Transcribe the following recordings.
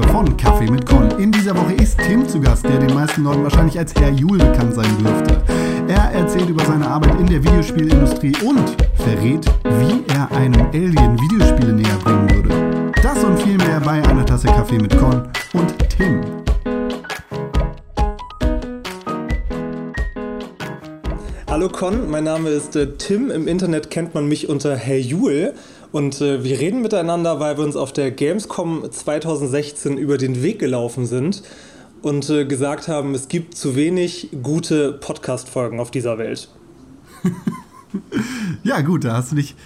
Ausgabe von Kaffee mit Con. In dieser Woche ist Tim zu Gast, der den meisten Leuten wahrscheinlich als Herr Jul bekannt sein dürfte. Er erzählt über seine Arbeit in der Videospielindustrie und verrät, wie er einem Alien Videospiele näher bringen würde. Das und viel mehr bei einer Tasse Kaffee mit Con und Tim. Hallo Con, mein Name ist Tim. Im Internet kennt man mich unter Herr Jul. Und wir reden miteinander, weil wir uns auf der Gamescom 2016 über den Weg gelaufen sind und gesagt haben, es gibt zu wenig gute Podcast-Folgen auf dieser Welt. Ja gut, da hast du dich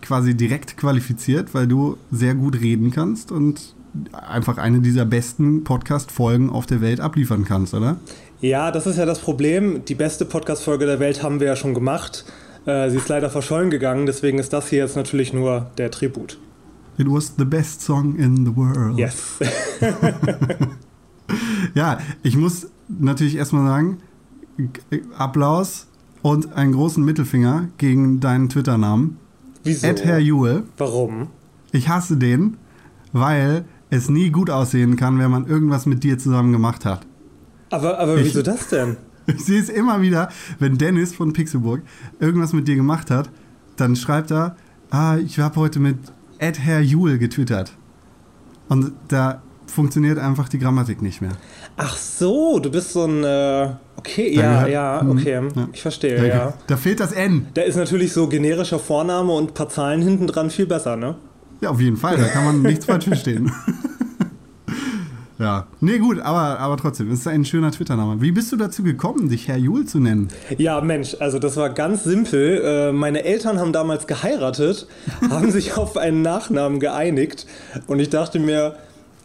quasi direkt qualifiziert, weil du sehr gut reden kannst und einfach eine dieser besten Podcast-Folgen auf der Welt abliefern kannst, oder? Ja, das ist ja das Problem. Die beste Podcast-Folge der Welt haben wir ja schon gemacht. Sie ist leider verschollen gegangen, deswegen ist das hier jetzt natürlich nur der Tribut. It was the best song in the world. Yes. Ja, ich muss natürlich erstmal sagen, Applaus und einen großen Mittelfinger gegen deinen Twitter-Namen. Wieso? @HerrJul. Warum? Ich hasse den, weil es nie gut aussehen kann, wenn man irgendwas mit dir zusammen gemacht hat. Aber wieso das denn? Ich sehe es immer wieder, wenn Dennis von Pixelburg irgendwas mit dir gemacht hat, dann schreibt er, ich habe heute mit @HerrJul getwittert. Und da funktioniert einfach die Grammatik nicht mehr. Ach so, du bist so ein, okay, da ja, okay, ja. Ich verstehe, ja. Da fehlt das N. Da ist natürlich so generischer Vorname und ein paar Zahlen hinten dran viel besser, ne? Ja, auf jeden Fall, da kann man nichts falsch verstehen. Ja, nee, gut, aber trotzdem, es ist ein schöner Twitter-Name. Wie bist du dazu gekommen, dich Herr Jul zu nennen? Ja, Mensch, also das war ganz simpel. Meine Eltern haben damals geheiratet, haben sich auf einen Nachnamen geeinigt und ich dachte mir,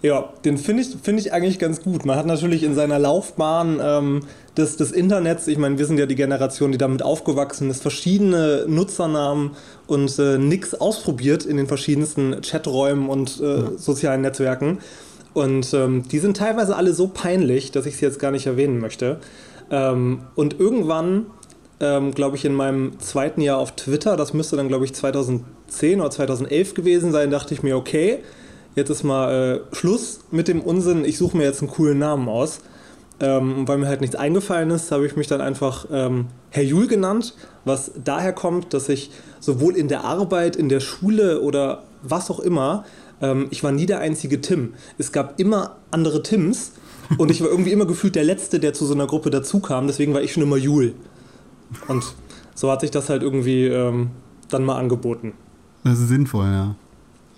ja, den find ich eigentlich ganz gut. Man hat natürlich in seiner Laufbahn des Internets, ich meine, wir sind ja die Generation, die damit aufgewachsen ist, verschiedene Nutzernamen und nix ausprobiert in den verschiedensten Chaträumen und sozialen Netzwerken. Und die sind teilweise alle so peinlich, dass ich sie jetzt gar nicht erwähnen möchte. Und irgendwann, glaube ich, in meinem zweiten Jahr auf Twitter, das müsste dann, glaube ich, 2010 oder 2011 gewesen sein, dachte ich mir, okay, jetzt ist mal Schluss mit dem Unsinn, ich suche mir jetzt einen coolen Namen aus. Weil mir halt nichts eingefallen ist, habe ich mich dann einfach Herr Jul genannt, was daher kommt, dass ich sowohl in der Arbeit, in der Schule oder was auch immer, ich war nie der einzige Tim. Es gab immer andere Tims und ich war irgendwie immer gefühlt der Letzte, der zu so einer Gruppe dazukam. Deswegen war ich schon immer Jul. Und so hat sich das halt irgendwie dann mal angeboten. Das ist sinnvoll, ja.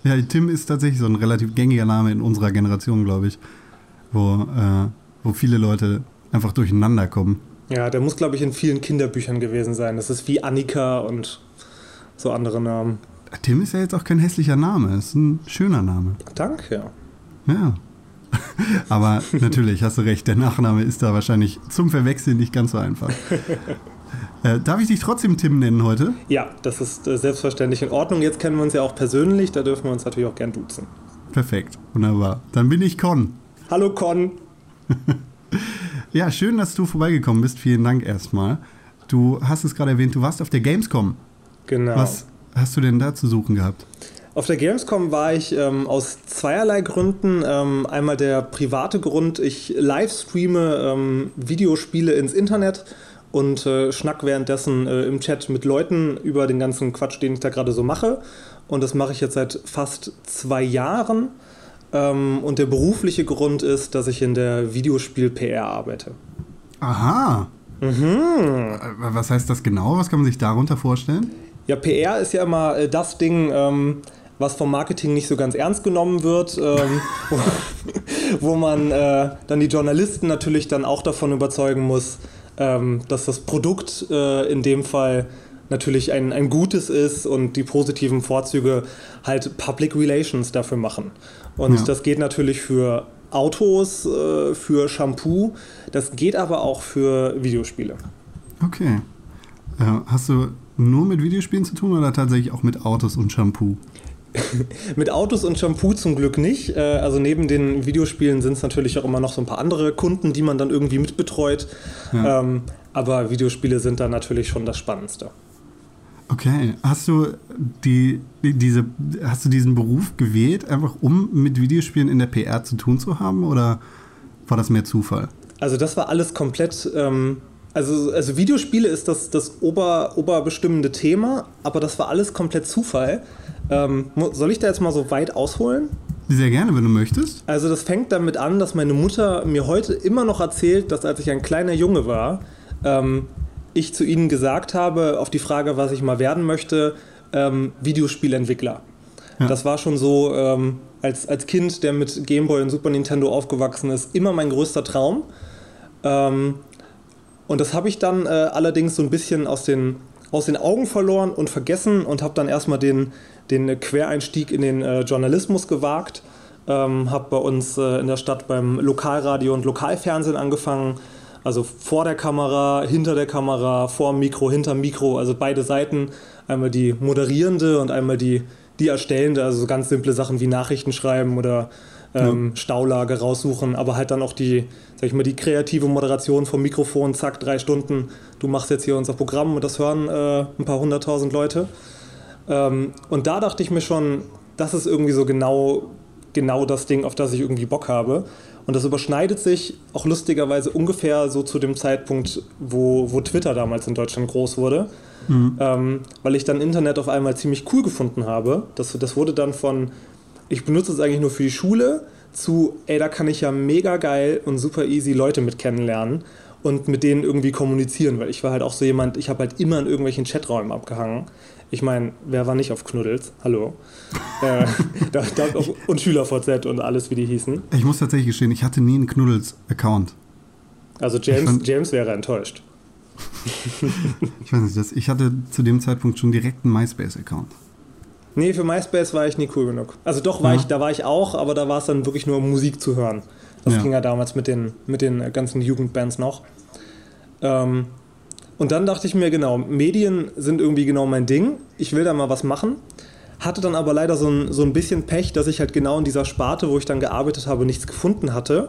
Ja, Tim ist tatsächlich so ein relativ gängiger Name in unserer Generation, glaube ich. Wo viele Leute einfach durcheinander kommen. Ja, der muss, glaube ich, in vielen Kinderbüchern gewesen sein. Das ist wie Annika und so andere Namen. Tim ist ja jetzt auch kein hässlicher Name, ist ein schöner Name. Danke. Ja. Aber natürlich, hast du recht, der Nachname ist da wahrscheinlich zum Verwechseln nicht ganz so einfach. Darf ich dich trotzdem Tim nennen heute? Ja, das ist selbstverständlich in Ordnung. Jetzt kennen wir uns ja auch persönlich, da dürfen wir uns natürlich auch gern duzen. Perfekt, wunderbar. Dann bin ich Con. Hallo Con. Ja, schön, dass du vorbeigekommen bist. Vielen Dank erstmal. Du hast es gerade erwähnt, du warst auf der Gamescom. Genau. Was hast du denn da zu suchen gehabt? Auf der Gamescom war ich aus zweierlei Gründen. Einmal der private Grund, ich livestreame Videospiele ins Internet und schnack währenddessen im Chat mit Leuten über den ganzen Quatsch, den ich da gerade so mache. Und das mache ich jetzt seit fast 2 Jahren. Und der berufliche Grund ist, dass ich in der Videospiel-PR arbeite. Aha. Mhm. Was heißt das genau? Was kann man sich darunter vorstellen? Ja, PR ist ja immer das Ding, was vom Marketing nicht so ganz ernst genommen wird, wo man dann die Journalisten natürlich dann auch davon überzeugen muss, dass das Produkt in dem Fall natürlich ein gutes ist und die positiven Vorzüge halt Public Relations dafür machen. Und ja, das geht natürlich für Autos, für Shampoo, das geht aber auch für Videospiele. Okay. Hast du nur mit Videospielen zu tun oder tatsächlich auch mit Autos und Shampoo? Mit Autos und Shampoo zum Glück nicht. Also neben den Videospielen sind es natürlich auch immer noch so ein paar andere Kunden, die man dann irgendwie mitbetreut. Ja. Aber Videospiele sind dann natürlich schon das Spannendste. Okay, hast du diesen Beruf gewählt, einfach um mit Videospielen in der PR zu tun zu haben, oder war das mehr Zufall? Also das war alles komplett, also Videospiele ist das oberbestimmende Thema, aber das war alles komplett Zufall. Soll ich da jetzt mal so weit ausholen? Sehr gerne, wenn du möchtest. Also das fängt damit an, dass meine Mutter mir heute immer noch erzählt, dass als ich ein kleiner Junge war, ich zu ihnen gesagt habe, auf die Frage, was ich mal werden möchte, Videospielentwickler. Ja. Das war schon so, als Kind, der mit Gameboy und Super Nintendo aufgewachsen ist, immer mein größter Traum. Und das habe ich dann allerdings so ein bisschen aus den Augen verloren und vergessen und habe dann erstmal den Quereinstieg in den Journalismus gewagt. Habe bei uns in der Stadt beim Lokalradio und Lokalfernsehen angefangen. Also vor der Kamera, hinter der Kamera, vor dem Mikro, hinter dem Mikro, also beide Seiten. Einmal die moderierende und einmal die erstellende, also so ganz simple Sachen wie Nachrichten schreiben oder Staulage raussuchen, aber halt dann auch die kreative Moderation vom Mikrofon, zack, 3 Stunden, du machst jetzt hier unser Programm und das hören ein paar 100.000 Leute. Und da dachte ich mir schon, das ist irgendwie so genau das Ding, auf das ich irgendwie Bock habe. Und das überschneidet sich auch lustigerweise ungefähr so zu dem Zeitpunkt, wo Twitter damals in Deutschland groß wurde, weil ich dann Internet auf einmal ziemlich cool gefunden habe. Das wurde dann von, ich benutze es eigentlich nur für die Schule, zu, ey, da kann ich ja mega geil und super easy Leute mit kennenlernen und mit denen irgendwie kommunizieren, weil ich war halt auch so jemand, ich habe halt immer in irgendwelchen Chaträumen abgehangen. Ich meine, wer war nicht auf Knuddels? Hallo. Und SchülerVZ und alles, wie die hießen. Ich muss tatsächlich gestehen, ich hatte nie einen Knuddels-Account. Also James wäre enttäuscht. Ich weiß nicht, ich hatte zu dem Zeitpunkt schon direkt einen MySpace-Account. Nee, für MySpace war ich nie cool genug. Also doch, da war ich auch, aber da war es dann wirklich nur Musik zu hören. Das ging ja damals mit den ganzen Jugendbands noch. Und dann dachte ich mir, genau, Medien sind irgendwie genau mein Ding. Ich will da mal was machen. Hatte dann aber leider so ein bisschen Pech, dass ich halt genau in dieser Sparte, wo ich dann gearbeitet habe, nichts gefunden hatte.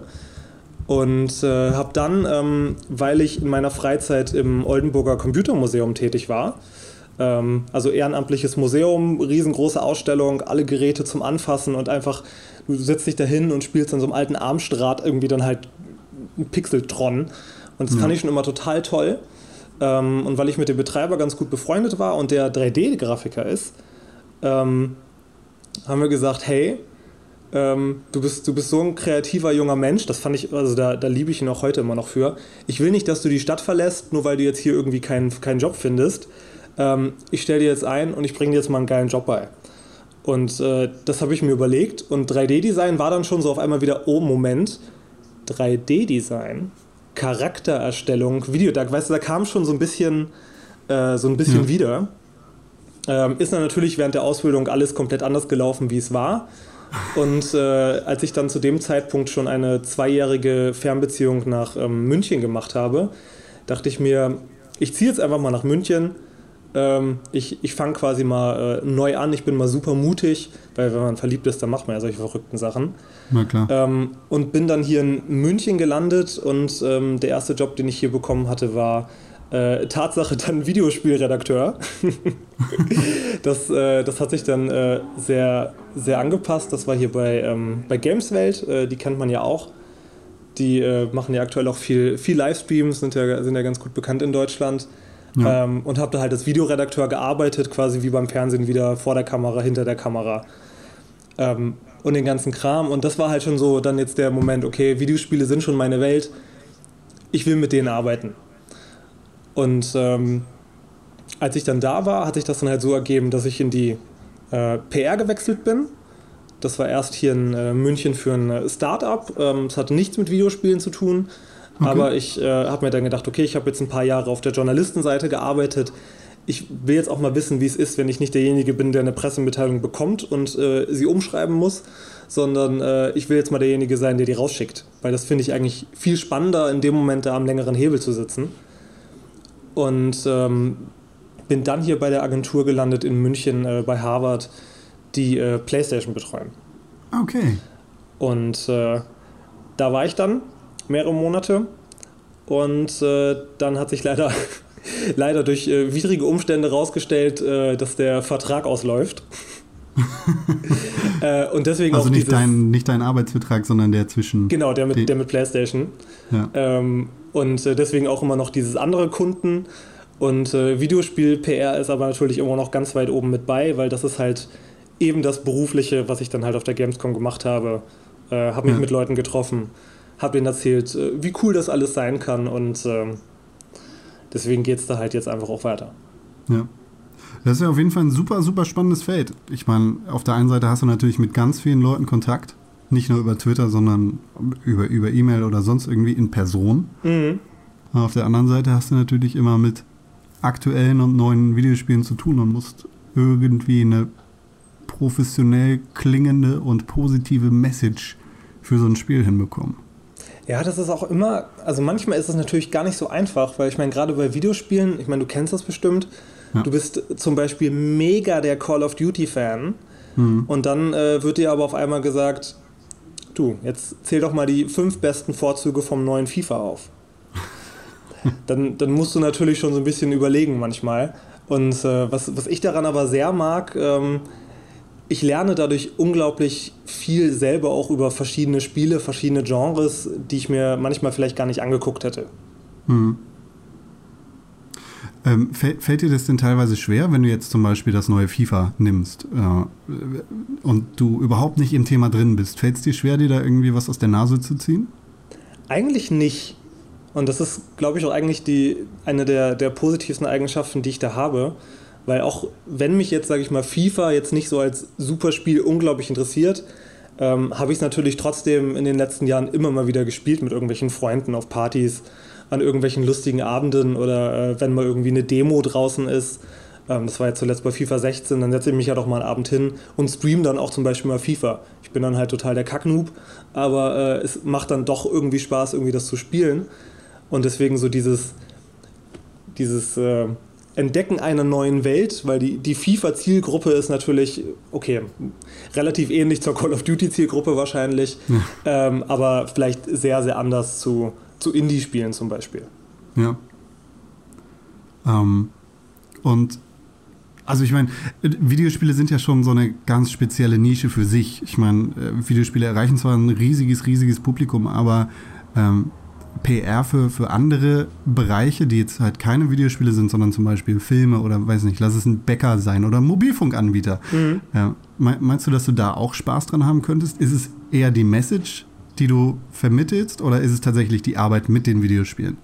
Und habe dann, weil ich in meiner Freizeit im Oldenburger Computermuseum tätig war, also ehrenamtliches Museum, riesengroße Ausstellung, alle Geräte zum Anfassen und einfach, du setzt dich da hin und spielst an so einem alten Amstrad irgendwie dann halt Pixeltron. Und das fand ich schon immer total toll. Und weil ich mit dem Betreiber ganz gut befreundet war und der 3D-Grafiker ist, haben wir gesagt, hey, du bist so ein kreativer junger Mensch, das fand ich, also da liebe ich ihn auch heute immer noch für. Ich will nicht, dass du die Stadt verlässt, nur weil du jetzt hier irgendwie keinen Job findest. Ich stelle dir jetzt ein und ich bringe dir jetzt mal einen geilen Job bei. Und das habe ich mir überlegt und 3D-Design war dann schon so auf einmal wieder, oh Moment, 3D-Design? Charaktererstellung, Videodark, weißt du, da kam schon so ein bisschen wieder. Ist dann natürlich während der Ausbildung alles komplett anders gelaufen, wie es war. Und als ich dann zu dem Zeitpunkt schon eine 2-jährige Fernbeziehung nach München gemacht habe, dachte ich mir, ich ziehe jetzt einfach mal nach München. Ich fange quasi mal neu an, ich bin mal super mutig, weil wenn man verliebt ist, dann macht man ja solche verrückten Sachen. Na klar. Und bin dann hier in München gelandet und der erste Job, den ich hier bekommen hatte, war Tatsache dann Videospielredakteur. Das hat sich dann sehr, sehr angepasst, das war hier bei Gameswelt, die kennt man ja auch. Die machen ja aktuell auch viel Livestreams, sind ja ganz gut bekannt in Deutschland. Ja. Und habe da halt als Videoredakteur gearbeitet, quasi wie beim Fernsehen wieder vor der Kamera, hinter der Kamera und den ganzen Kram. Und das war halt schon so dann jetzt der Moment, okay, Videospiele sind schon meine Welt, ich will mit denen arbeiten. Und als ich dann da war, hat sich das dann halt so ergeben, dass ich in die PR gewechselt bin. Das war erst hier in München für ein Start-up, es hat nichts mit Videospielen zu tun. Okay. Aber ich habe mir dann gedacht, okay, ich habe jetzt ein paar Jahre auf der Journalistenseite gearbeitet. Ich will jetzt auch mal wissen, wie es ist, wenn ich nicht derjenige bin, der eine Pressemitteilung bekommt und sie umschreiben muss, sondern ich will jetzt mal derjenige sein, der die rausschickt. Weil das finde ich eigentlich viel spannender, in dem Moment da am längeren Hebel zu sitzen. Und bin dann hier bei der Agentur gelandet in München bei Harvard, die PlayStation betreuen. Okay. Und da war ich dann mehrere Monate und dann hat sich leider leider durch widrige Umstände rausgestellt, dass der Vertrag ausläuft. Und deswegen also auch nicht dein Arbeitsvertrag, sondern der zwischen... Genau, der mit PlayStation. Ja. Und deswegen auch immer noch dieses andere Kunden. Und Videospiel-PR ist aber natürlich immer noch ganz weit oben mit bei, weil das ist halt eben das Berufliche, was ich dann halt auf der Gamescom gemacht habe. Habe mich mit Leuten getroffen, habe denen erzählt, wie cool das alles sein kann. Und deswegen geht es da halt jetzt einfach auch weiter. Ja. Das ist ja auf jeden Fall ein super, super spannendes Feld. Ich meine, auf der einen Seite hast du natürlich mit ganz vielen Leuten Kontakt. Nicht nur über Twitter, sondern über E-Mail oder sonst irgendwie in Person. Mhm. Auf der anderen Seite hast du natürlich immer mit aktuellen und neuen Videospielen zu tun und musst irgendwie eine professionell klingende und positive Message für so ein Spiel hinbekommen. Ja, das ist auch immer, also manchmal ist es natürlich gar nicht so einfach, weil ich meine, gerade bei Videospielen, ich meine, du kennst das bestimmt, ja. Du bist zum Beispiel mega der Call of Duty-Fan und dann wird dir aber auf einmal gesagt, du, jetzt zähl doch mal die 5 besten Vorzüge vom neuen FIFA auf. Dann musst du natürlich schon so ein bisschen überlegen manchmal. Und was ich daran aber sehr mag, ich lerne dadurch unglaublich viel selber auch über verschiedene Spiele, verschiedene Genres, die ich mir manchmal vielleicht gar nicht angeguckt hätte. Mhm. Fällt dir das denn teilweise schwer, wenn du jetzt zum Beispiel das neue FIFA nimmst und du überhaupt nicht im Thema drin bist? Fällt es dir schwer, dir da irgendwie was aus der Nase zu ziehen? Eigentlich nicht. Und das ist, glaube ich, auch eigentlich eine der positivsten Eigenschaften, die ich da habe. Weil auch wenn mich jetzt, sage ich mal, FIFA jetzt nicht so als Superspiel unglaublich interessiert, habe ich es natürlich trotzdem in den letzten Jahren immer mal wieder gespielt mit irgendwelchen Freunden auf Partys, an irgendwelchen lustigen Abenden oder wenn mal irgendwie eine Demo draußen ist. Das war jetzt zuletzt bei FIFA 16, dann setze ich mich ja doch mal einen Abend hin und streame dann auch zum Beispiel mal FIFA. Ich bin dann halt total der Kacknoob, aber es macht dann doch irgendwie Spaß, irgendwie das zu spielen. Und deswegen so dieses Entdecken einer neuen Welt, weil die FIFA-Zielgruppe ist natürlich, okay, relativ ähnlich zur Call of Duty-Zielgruppe wahrscheinlich, ja. Aber vielleicht sehr, sehr anders zu Indie-Spielen zum Beispiel. Ja. Und also ich meine, Videospiele sind ja schon so eine ganz spezielle Nische für sich. Ich meine, Videospiele erreichen zwar ein riesiges Publikum, aber PR für andere Bereiche, die jetzt halt keine Videospiele sind, sondern zum Beispiel Filme oder weiß nicht, lass es ein Bäcker sein oder ein Mobilfunkanbieter. Mhm. Meinst du, dass du da auch Spaß dran haben könntest? Ist es eher die Message, die du vermittelst, oder ist es tatsächlich die Arbeit mit den Videospielen?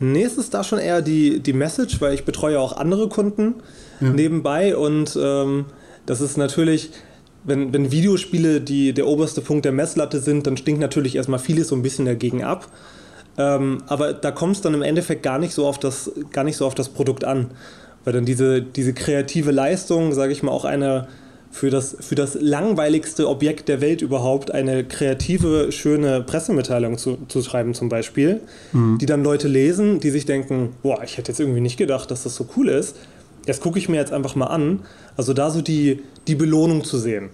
Nee, es ist da schon eher die Message, weil ich betreue auch andere Kunden nebenbei und das ist natürlich, wenn Videospiele der oberste Punkt der Messlatte sind, dann stinkt natürlich erstmal vieles so ein bisschen dagegen ab. Aber da kommt es dann im Endeffekt gar nicht so auf das Produkt an, weil dann diese kreative Leistung, sage ich mal, auch eine für das langweiligste Objekt der Welt überhaupt eine kreative, schöne Pressemitteilung zu schreiben zum Beispiel, die dann Leute lesen, die sich denken, boah, ich hätte jetzt irgendwie nicht gedacht, dass das so cool ist, das gucke ich mir jetzt einfach mal an, also da so die Belohnung zu sehen.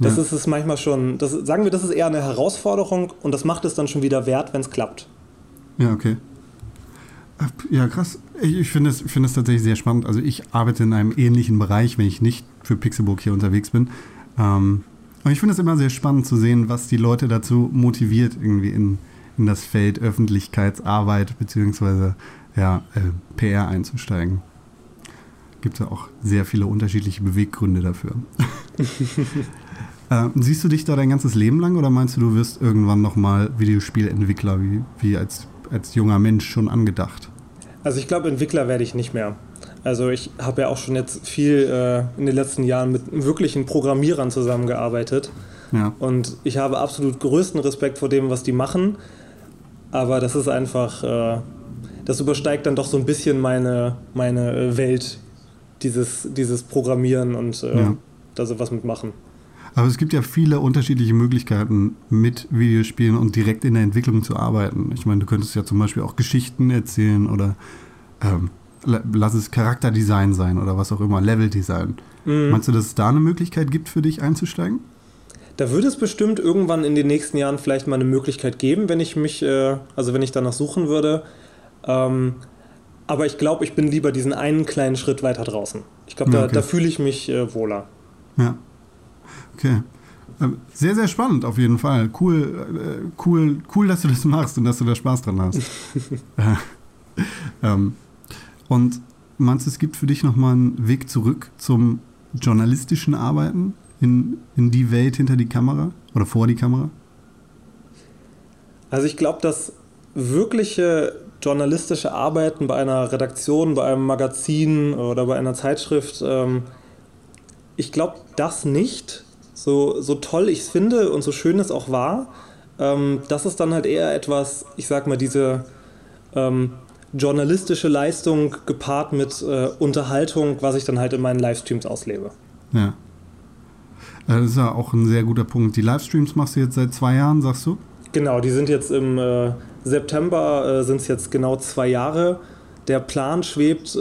Das ist es manchmal schon, das ist eher eine Herausforderung und das macht es dann schon wieder wert, wenn es klappt. Ja, okay. Ja, krass. Ich finde es tatsächlich sehr spannend. Also ich arbeite in einem ähnlichen Bereich, wenn ich nicht für Pixelburg hier unterwegs bin. Aber ich finde es immer sehr spannend zu sehen, was die Leute dazu motiviert, irgendwie in das Feld Öffentlichkeitsarbeit bzw. PR einzusteigen. Gibt es ja auch sehr viele unterschiedliche Beweggründe dafür. Siehst du dich da dein ganzes Leben lang oder meinst du wirst irgendwann nochmal Videospielentwickler, wie als junger Mensch schon angedacht? Also ich glaube, Entwickler werde ich nicht mehr. Also ich habe ja auch schon jetzt viel in den letzten Jahren mit wirklichen Programmierern zusammengearbeitet. Ja. Und ich habe absolut größten Respekt vor dem, was die machen. Aber das ist einfach, das übersteigt dann doch so ein bisschen meine Welt, dieses Programmieren und da so was mitmachen. Aber es gibt ja viele unterschiedliche Möglichkeiten, mit Videospielen und direkt in der Entwicklung zu arbeiten. Ich meine, du könntest ja zum Beispiel auch Geschichten erzählen oder lass es Charakterdesign sein oder was auch immer, Leveldesign. Mhm. Meinst du, dass es da eine Möglichkeit gibt, für dich einzusteigen? Da würde es bestimmt irgendwann in den nächsten Jahren vielleicht mal eine Möglichkeit geben, wenn ich danach suchen würde. Aber ich glaube, ich bin lieber diesen einen kleinen Schritt weiter draußen. Ich glaube, da fühle ich mich wohler. Ja, okay. Sehr, sehr spannend auf jeden Fall. Cool, dass du das machst und dass du da Spaß dran hast. Und meinst du, es gibt für dich nochmal einen Weg zurück zum journalistischen Arbeiten in die Welt hinter die Kamera oder vor die Kamera? Also ich glaube, dass wirkliche journalistische Arbeiten bei einer Redaktion, bei einem Magazin oder bei einer Zeitschrift, ich glaube das nicht, so toll ich es finde und so schön es auch war, das ist dann halt eher etwas, ich sag mal, diese journalistische Leistung gepaart mit Unterhaltung, was ich dann halt in meinen Livestreams auslebe. Ja, das ist ja auch ein sehr guter Punkt. Die Livestreams machst du jetzt seit 2 Jahren, sagst du? Genau, die sind jetzt im September, sind es jetzt genau 2 Jahre. Der Plan schwebt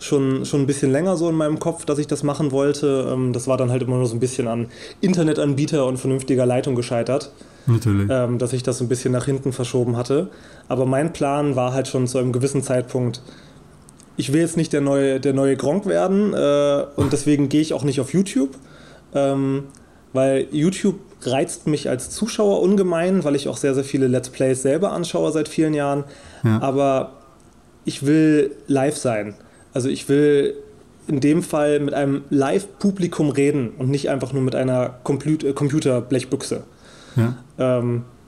schon ein bisschen länger so in meinem Kopf, dass ich das machen wollte. Das war dann halt immer nur so ein bisschen an Internetanbieter und vernünftiger Leitung gescheitert. Natürlich. Dass ich das so ein bisschen nach hinten verschoben hatte. Aber mein Plan war halt schon zu einem gewissen Zeitpunkt, ich will jetzt nicht der neue Gronkh werden und deswegen gehe ich auch nicht auf YouTube, weil YouTube reizt mich als Zuschauer ungemein, weil ich auch sehr, sehr viele Let's Plays selber anschaue seit vielen Jahren. Ja. Aber ich will live sein. Also ich will in dem Fall mit einem Live-Publikum reden und nicht einfach nur mit einer Computerblechbüchse. Ja.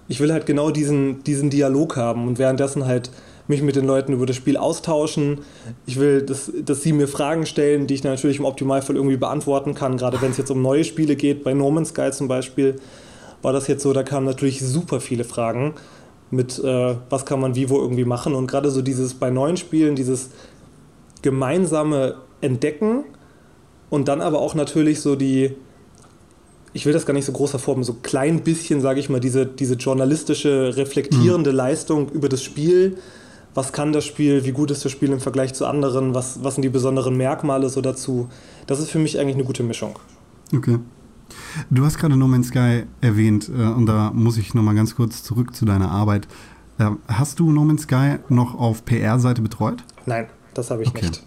Ich will halt genau diesen Dialog haben und währenddessen halt mich mit den Leuten über das Spiel austauschen. Ich will, dass sie mir Fragen stellen, die ich natürlich im Optimalfall irgendwie beantworten kann. Gerade wenn es jetzt um neue Spiele geht, bei No Man's Sky zum Beispiel, war das jetzt so, da kamen natürlich super viele Fragen mit, was kann man wie wo irgendwie machen. Und gerade so dieses bei neuen Spielen, dieses gemeinsame Entdecken und dann aber auch natürlich so die, ich will das gar nicht so groß hervorheben, so klein bisschen, sage ich mal, diese journalistische, reflektierende Leistung über das Spiel. Was kann das Spiel, wie gut ist das Spiel im Vergleich zu anderen, was sind die besonderen Merkmale so dazu. Das ist für mich eigentlich eine gute Mischung. Okay. Du hast gerade No Man's Sky erwähnt und da muss ich nochmal ganz kurz zurück zu deiner Arbeit. Hast du No Man's Sky noch auf PR-Seite betreut? Nein, das habe ich nicht.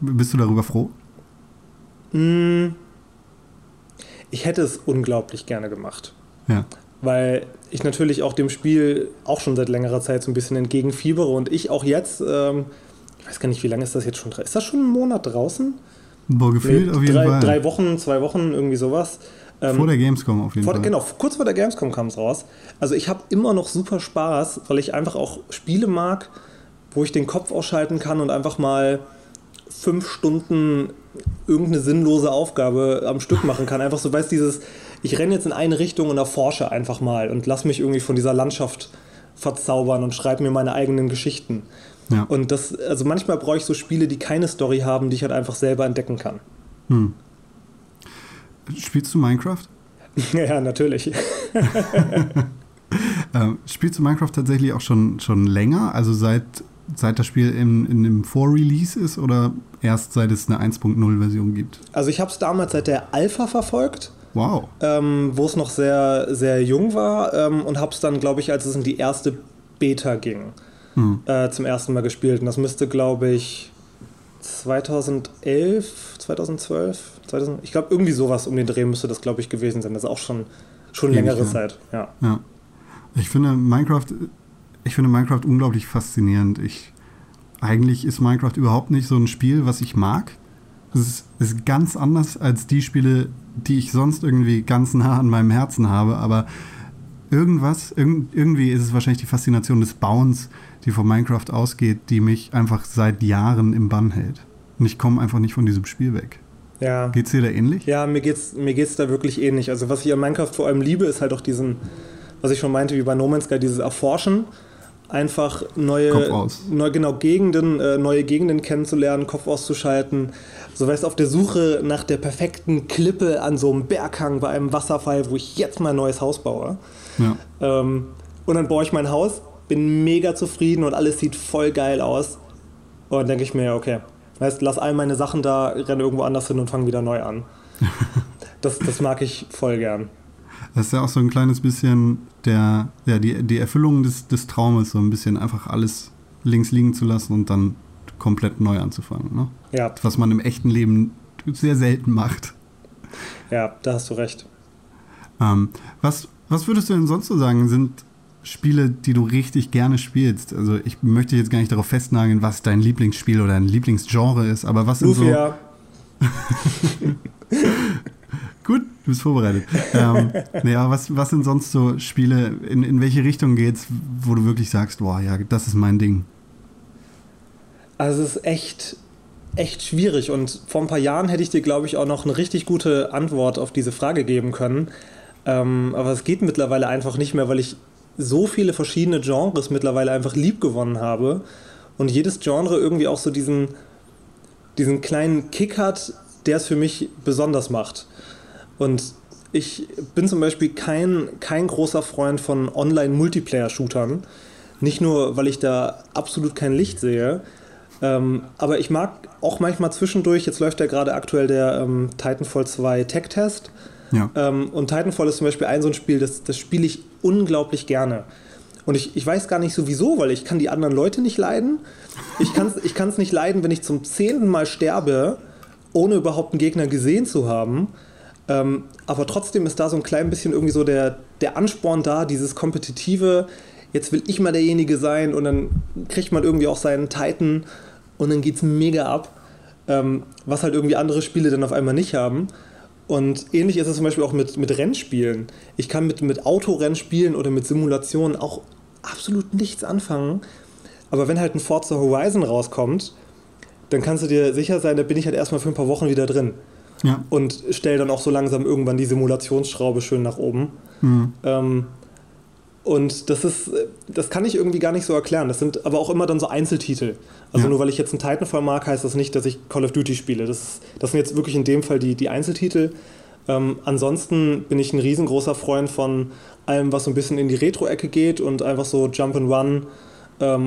Bist du darüber froh? Ich hätte es unglaublich gerne gemacht. Ja. Weil ich natürlich auch dem Spiel auch schon seit längerer Zeit so ein bisschen entgegenfiebere und ich auch jetzt, ich weiß gar nicht, wie lange ist das jetzt schon? Ist das schon ein Monat draußen? Boah, gefühlt auf jeden Fall. 3 Wochen, 2 Wochen, irgendwie sowas. Vor der Gamescom auf jeden Fall. Genau, kurz vor der Gamescom kam es raus. Also ich habe immer noch super Spaß, weil ich einfach auch Spiele mag, wo ich den Kopf ausschalten kann und einfach mal 5 Stunden irgendeine sinnlose Aufgabe am Stück machen kann. Einfach so, weißt du, dieses, ich renne jetzt in eine Richtung und erforsche einfach mal und lass mich irgendwie von dieser Landschaft verzaubern und schreibe mir meine eigenen Geschichten. Ja. Und das, also manchmal brauche ich so Spiele, die keine Story haben, die ich halt einfach selber entdecken kann. Hm. Spielst du Minecraft? Ja, natürlich. Spielst du Minecraft tatsächlich auch schon länger? Also seit das Spiel in dem Vor-Release ist oder erst seit es eine 1.0-Version gibt? Also ich habe es damals seit der Alpha verfolgt. Wow. Wo es noch sehr, sehr jung war und habe es dann, glaube ich, als es in die erste Beta ging, zum ersten Mal gespielt. Und das müsste, glaube ich, 2011, 2012, ich glaube, irgendwie sowas um den Dreh müsste das, glaube ich, gewesen sein. Das ist auch schon längere Zeit. Ja. Ich finde Minecraft unglaublich faszinierend. Eigentlich ist Minecraft überhaupt nicht so ein Spiel, was ich mag. Es ist ganz anders als die Spiele, die ich sonst irgendwie ganz nah an meinem Herzen habe, aber irgendwie ist es wahrscheinlich die Faszination des Bauens, die von Minecraft ausgeht, die mich einfach seit Jahren im Bann hält. Und ich komme einfach nicht von diesem Spiel weg. Ja. Geht's dir da ähnlich? Ja, mir geht's da wirklich ähnlich. Also was ich an Minecraft vor allem liebe, ist halt auch diesen, was ich schon meinte, wie bei No Man's Sky, dieses Erforschen. Einfach neue Gegenden kennenzulernen, Kopf auszuschalten. So, weißt du, auf der Suche nach der perfekten Klippe an so einem Berghang bei einem Wasserfall, wo ich jetzt mein neues Haus baue. Ja. Und dann baue ich mein Haus, bin mega zufrieden und alles sieht voll geil aus. Und dann denke ich mir, okay, weißt, lass all meine Sachen da, renne irgendwo anders hin und fange wieder neu an. Das mag ich voll gern. Das ist ja auch so ein kleines bisschen die Erfüllung des Traumes, so ein bisschen einfach alles links liegen zu lassen und dann komplett neu anzufangen. Ne? Ja. Was man im echten Leben sehr selten macht. Ja, da hast du recht. Was würdest du denn sonst so sagen, sind Spiele, die du richtig gerne spielst? Also ich möchte jetzt gar nicht darauf festnageln, was dein Lieblingsspiel oder dein Lieblingsgenre ist, aber was sind so... Gut, du bist vorbereitet. Naja, was sind sonst so Spiele, in welche Richtung geht's, wo du wirklich sagst, boah, ja, das ist mein Ding? Also es ist echt schwierig und vor ein paar Jahren hätte ich dir, glaube ich, auch noch eine richtig gute Antwort auf diese Frage geben können. Aber es geht mittlerweile einfach nicht mehr, weil ich so viele verschiedene Genres mittlerweile einfach lieb gewonnen habe und jedes Genre irgendwie auch so diesen kleinen Kick hat, der es für mich besonders macht. Und ich bin zum Beispiel kein großer Freund von Online-Multiplayer-Shootern. Nicht nur, weil ich da absolut kein Licht sehe, aber ich mag auch manchmal zwischendurch, jetzt läuft ja gerade aktuell der Titanfall 2 Tech-Test. Ja. Und Titanfall ist zum Beispiel so ein Spiel, das spiele ich unglaublich gerne. Und ich weiß gar nicht so wieso, weil ich kann die anderen Leute nicht leiden. Ich kann's nicht leiden, wenn ich zum 10. Mal sterbe, ohne überhaupt einen Gegner gesehen zu haben. Aber trotzdem ist da so ein klein bisschen irgendwie so der Ansporn da, dieses Kompetitive, jetzt will ich mal derjenige sein und dann kriegt man irgendwie auch seinen Titan und dann geht's mega ab, was halt irgendwie andere Spiele dann auf einmal nicht haben. Und ähnlich ist es zum Beispiel auch mit Rennspielen. Ich kann mit Autorennspielen oder mit Simulationen auch absolut nichts anfangen. Aber wenn halt ein Forza Horizon rauskommt, dann kannst du dir sicher sein, da bin ich halt erstmal für ein paar Wochen wieder drin. Ja. Und stell dann auch so langsam irgendwann die Simulationsschraube schön nach oben. Mhm. Und das kann ich irgendwie gar nicht so erklären. Das sind aber auch immer dann so Einzeltitel. Also nur weil ich jetzt einen Titanfall mag, heißt das nicht, dass ich Call of Duty spiele. Das sind jetzt wirklich in dem Fall die Einzeltitel. Ansonsten bin ich ein riesengroßer Freund von allem, was so ein bisschen in die Retro-Ecke geht und einfach so Jump and Run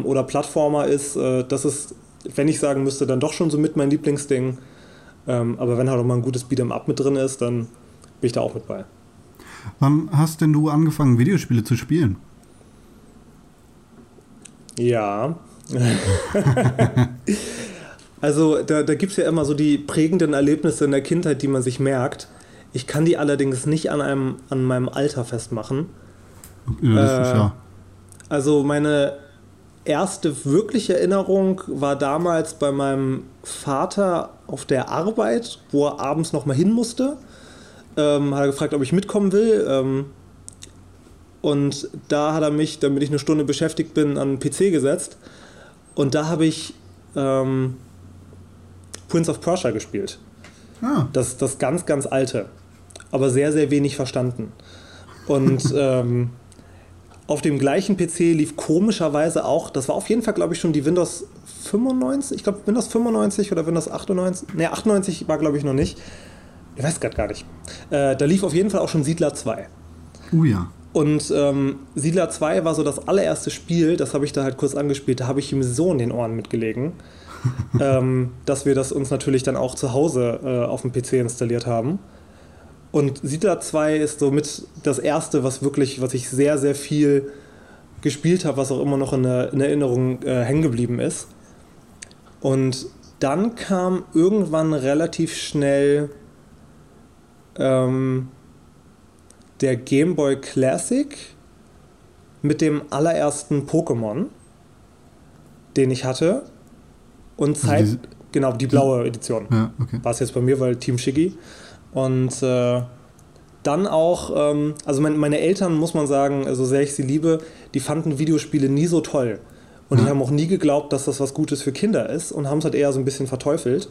oder Plattformer ist. Das ist, wenn ich sagen müsste, dann doch schon so mit mein Lieblingsding. Aber wenn halt auch mal ein gutes Beat'em Up mit drin ist, dann bin ich da auch mit bei. Wann hast denn du angefangen, Videospiele zu spielen? Ja. Also da gibt es ja immer so die prägenden Erlebnisse in der Kindheit, die man sich merkt. Ich kann die allerdings nicht an meinem Alter festmachen. Ja, das ist ja. Also meine erste wirkliche Erinnerung war damals bei meinem Vater auf der Arbeit, wo er abends nochmal hin musste. Hat er gefragt, ob ich mitkommen will, und da hat er mich, damit ich eine Stunde beschäftigt bin, an den PC gesetzt und da habe ich Prince of Persia gespielt. Ah. Das ganz, ganz alte, aber sehr, sehr wenig verstanden. Und auf dem gleichen PC lief komischerweise auch, das war auf jeden Fall, glaube ich, schon die Windows 95, ich glaube Windows 95 oder Windows 98, ne, 98 war, glaube ich, noch nicht. Ich weiß gerade gar nicht. Da lief auf jeden Fall auch schon Siedler 2. Oh ja. Und Siedler 2 war so das allererste Spiel, das habe ich da halt kurz angespielt, da habe ich ihm so in den Ohren mitgelegen, dass wir das uns natürlich dann auch zu Hause auf dem PC installiert haben. Und Siedler 2 ist somit das erste, was ich sehr, sehr viel gespielt habe, was auch immer noch in Erinnerung hängen geblieben ist. Und dann kam irgendwann relativ schnell der Gameboy Classic mit dem allerersten Pokémon, den ich hatte, und die blaue Edition. Ja, okay. War es jetzt bei mir, weil Team Shiggy. Und dann auch, also meine Eltern, muss man sagen, so sehr ich sie liebe, die fanden Videospiele nie so toll. Und die haben auch nie geglaubt, dass das was Gutes für Kinder ist und haben es halt eher so ein bisschen verteufelt.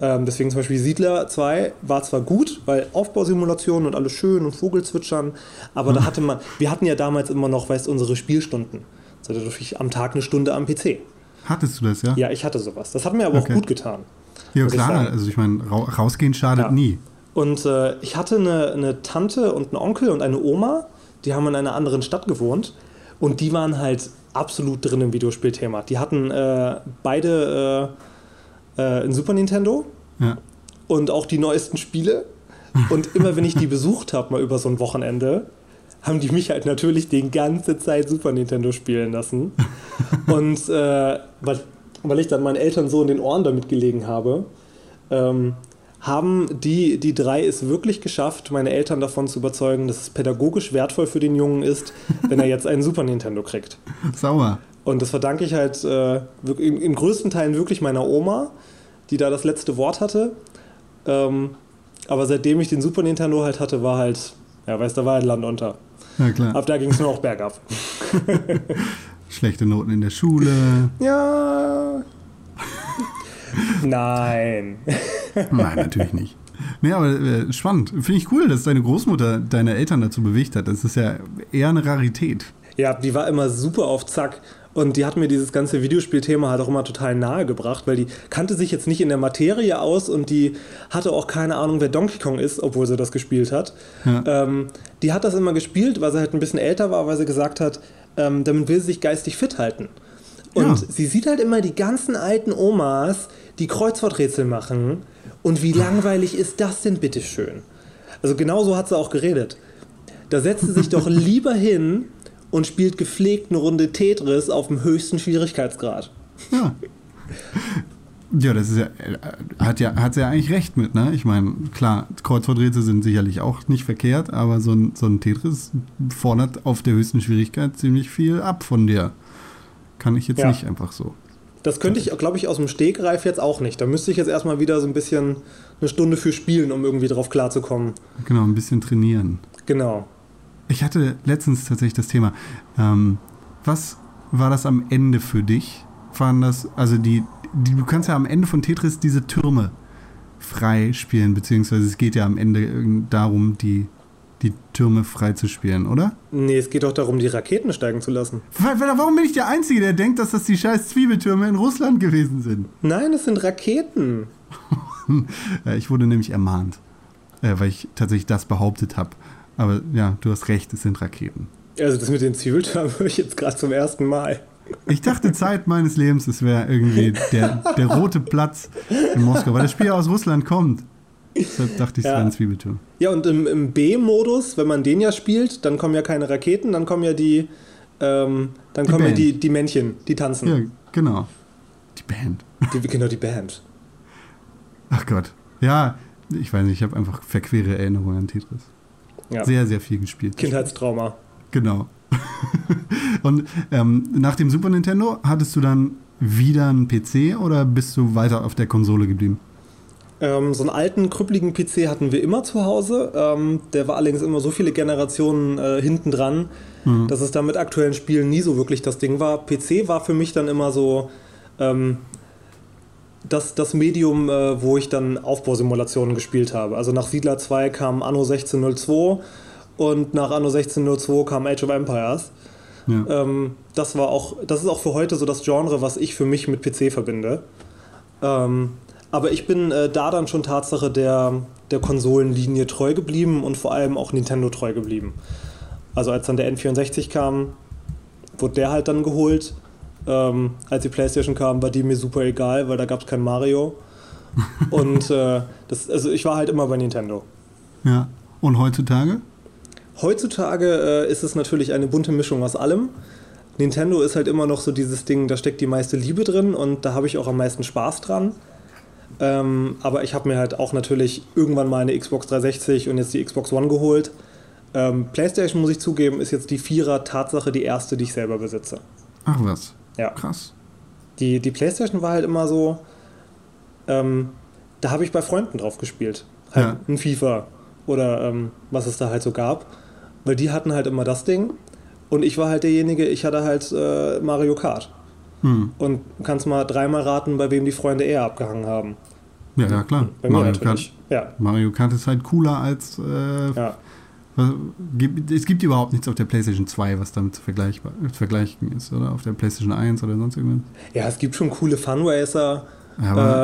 Deswegen zum Beispiel Siedler 2 war zwar gut, weil Aufbausimulationen und alles schön und Vogelzwitschern, aber da wir hatten ja damals immer noch, weißt du, unsere Spielstunden. Also da durfte ich am Tag eine Stunde am PC. Hattest du das, ja? Ja, ich hatte sowas. Das hat mir aber auch gut getan. Ja, klar. Also ich meine, rausgehen schadet nie. Und ich hatte eine Tante und einen Onkel und eine Oma, die haben in einer anderen Stadt gewohnt und die waren halt absolut drin im Videospielthema. Die hatten beide... ein Super Nintendo und auch die neuesten Spiele. Und immer wenn ich die besucht habe, mal über so ein Wochenende, haben die mich halt natürlich die ganze Zeit Super Nintendo spielen lassen. Und weil ich dann meinen Eltern so in den Ohren damit gelegen habe, haben die drei es wirklich geschafft, meine Eltern davon zu überzeugen, dass es pädagogisch wertvoll für den Jungen ist, wenn er jetzt einen Super Nintendo kriegt. Sauer. Und das verdanke ich halt im größten Teil wirklich meiner Oma, die da das letzte Wort hatte. Aber seitdem ich den Super Nintendo halt hatte, war halt, ja, weißt du, da war halt Land unter. Ja, klar. Ab da ging es nur noch bergab. Schlechte Noten in der Schule. Ja. Nein. Nein, natürlich nicht. Nee, aber spannend. Finde ich cool, dass deine Großmutter deine Eltern dazu bewegt hat. Das ist ja eher eine Rarität. Ja, die war immer super auf Zack. Und die hat mir dieses ganze Videospielthema halt auch immer total nahe gebracht, weil die kannte sich jetzt nicht in der Materie aus und die hatte auch keine Ahnung, wer Donkey Kong ist, obwohl sie das gespielt hat. Ja. Die hat das immer gespielt, weil sie halt ein bisschen älter war, weil sie gesagt hat, damit will sie sich geistig fit halten. Und sie sieht halt immer die ganzen alten Omas, die Kreuzworträtsel machen. Und wie langweilig ist das denn bitteschön? Also genau so hat sie auch geredet. Da setzt sie sich doch lieber hin und spielt gepflegt eine Runde Tetris auf dem höchsten Schwierigkeitsgrad. Ja. Ja, das ist ja, hat sie ja eigentlich recht mit, ne? Ich meine, klar, Kreuzworträtsel sind sicherlich auch nicht verkehrt, aber so ein Tetris fordert auf der höchsten Schwierigkeit ziemlich viel ab von dir. Kann ich jetzt nicht einfach so. Das könnte ich, glaube ich, aus dem Stegreif jetzt auch nicht. Da müsste ich jetzt erstmal wieder so ein bisschen eine Stunde für spielen, um irgendwie drauf klarzukommen. Genau, ein bisschen trainieren. Genau. Ich hatte letztens tatsächlich das Thema, was war das am Ende für dich? Waren das, also du kannst ja am Ende von Tetris diese Türme frei spielen, beziehungsweise es geht ja am Ende darum, die Türme frei zu spielen, oder? Nee, es geht doch darum, die Raketen steigen zu lassen. Warum bin ich der Einzige, der denkt, dass das die scheiß Zwiebeltürme in Russland gewesen sind? Nein, das sind Raketen. Ich wurde nämlich ermahnt, weil ich tatsächlich das behauptet habe. Aber ja, du hast recht, es sind Raketen. Also das mit den Zwiebeltürmen höre ich jetzt gerade zum ersten Mal. Ich dachte, Zeit meines Lebens, es wäre irgendwie der rote Platz in Moskau, weil das Spiel aus Russland kommt. Deshalb dachte ich, es wäre ein Zwiebelturm. Ja, und im B-Modus, wenn man den ja spielt, dann kommen ja keine Raketen, dann kommen ja die Männchen, die tanzen. Ja, genau. Die Band. Die Band. Ach Gott. Ja, ich weiß nicht, ich habe einfach verquere Erinnerungen an Tetris. Ja. Sehr, sehr viel gespielt. Kindheitstrauma. Genau. Und nach dem Super Nintendo hattest du dann wieder einen PC oder bist du weiter auf der Konsole geblieben? So einen alten, krüppeligen PC hatten wir immer zu Hause. Der war allerdings immer so viele Generationen hintendran, dass es da mit aktuellen Spielen nie so wirklich das Ding war. PC war für mich dann immer so das Medium, wo ich dann Aufbausimulationen gespielt habe. Also nach Siedler 2 kam Anno 1602 und nach Anno 1602 kam Age of Empires. Ja. Das ist auch für heute so das Genre, was ich für mich mit PC verbinde. Aber ich bin da dann schon Tatsache der Konsolenlinie treu geblieben und vor allem auch Nintendo treu geblieben. Also als dann der N64 kam, wurde der halt dann geholt. Als die PlayStation kam, war die mir super egal, weil da gab es kein Mario. Und ich war halt immer bei Nintendo. Ja, und heutzutage? Heutzutage ist es natürlich eine bunte Mischung aus allem. Nintendo ist halt immer noch so dieses Ding, da steckt die meiste Liebe drin und da habe ich auch am meisten Spaß dran. Aber ich habe mir halt auch natürlich irgendwann mal eine Xbox 360 und jetzt die Xbox One geholt. PlayStation, muss ich zugeben, ist jetzt die Vierer Tatsache die erste, die ich selber besitze. Ach was, ja. Krass. Die PlayStation war halt immer so, da habe ich bei Freunden drauf gespielt. Halt ein FIFA oder was es da halt so gab. Weil die hatten halt immer das Ding und ich war halt derjenige, ich hatte halt Mario Kart. Und kannst mal dreimal raten, bei wem die Freunde eher abgehangen haben. Ja, ja klar. Bei mir natürlich. Ja. Mario Kart ist halt cooler als... Es gibt überhaupt nichts auf der PlayStation 2, was damit zu vergleichen ist, oder? Auf der PlayStation 1 oder sonst irgendwas? Ja, es gibt schon coole Funracer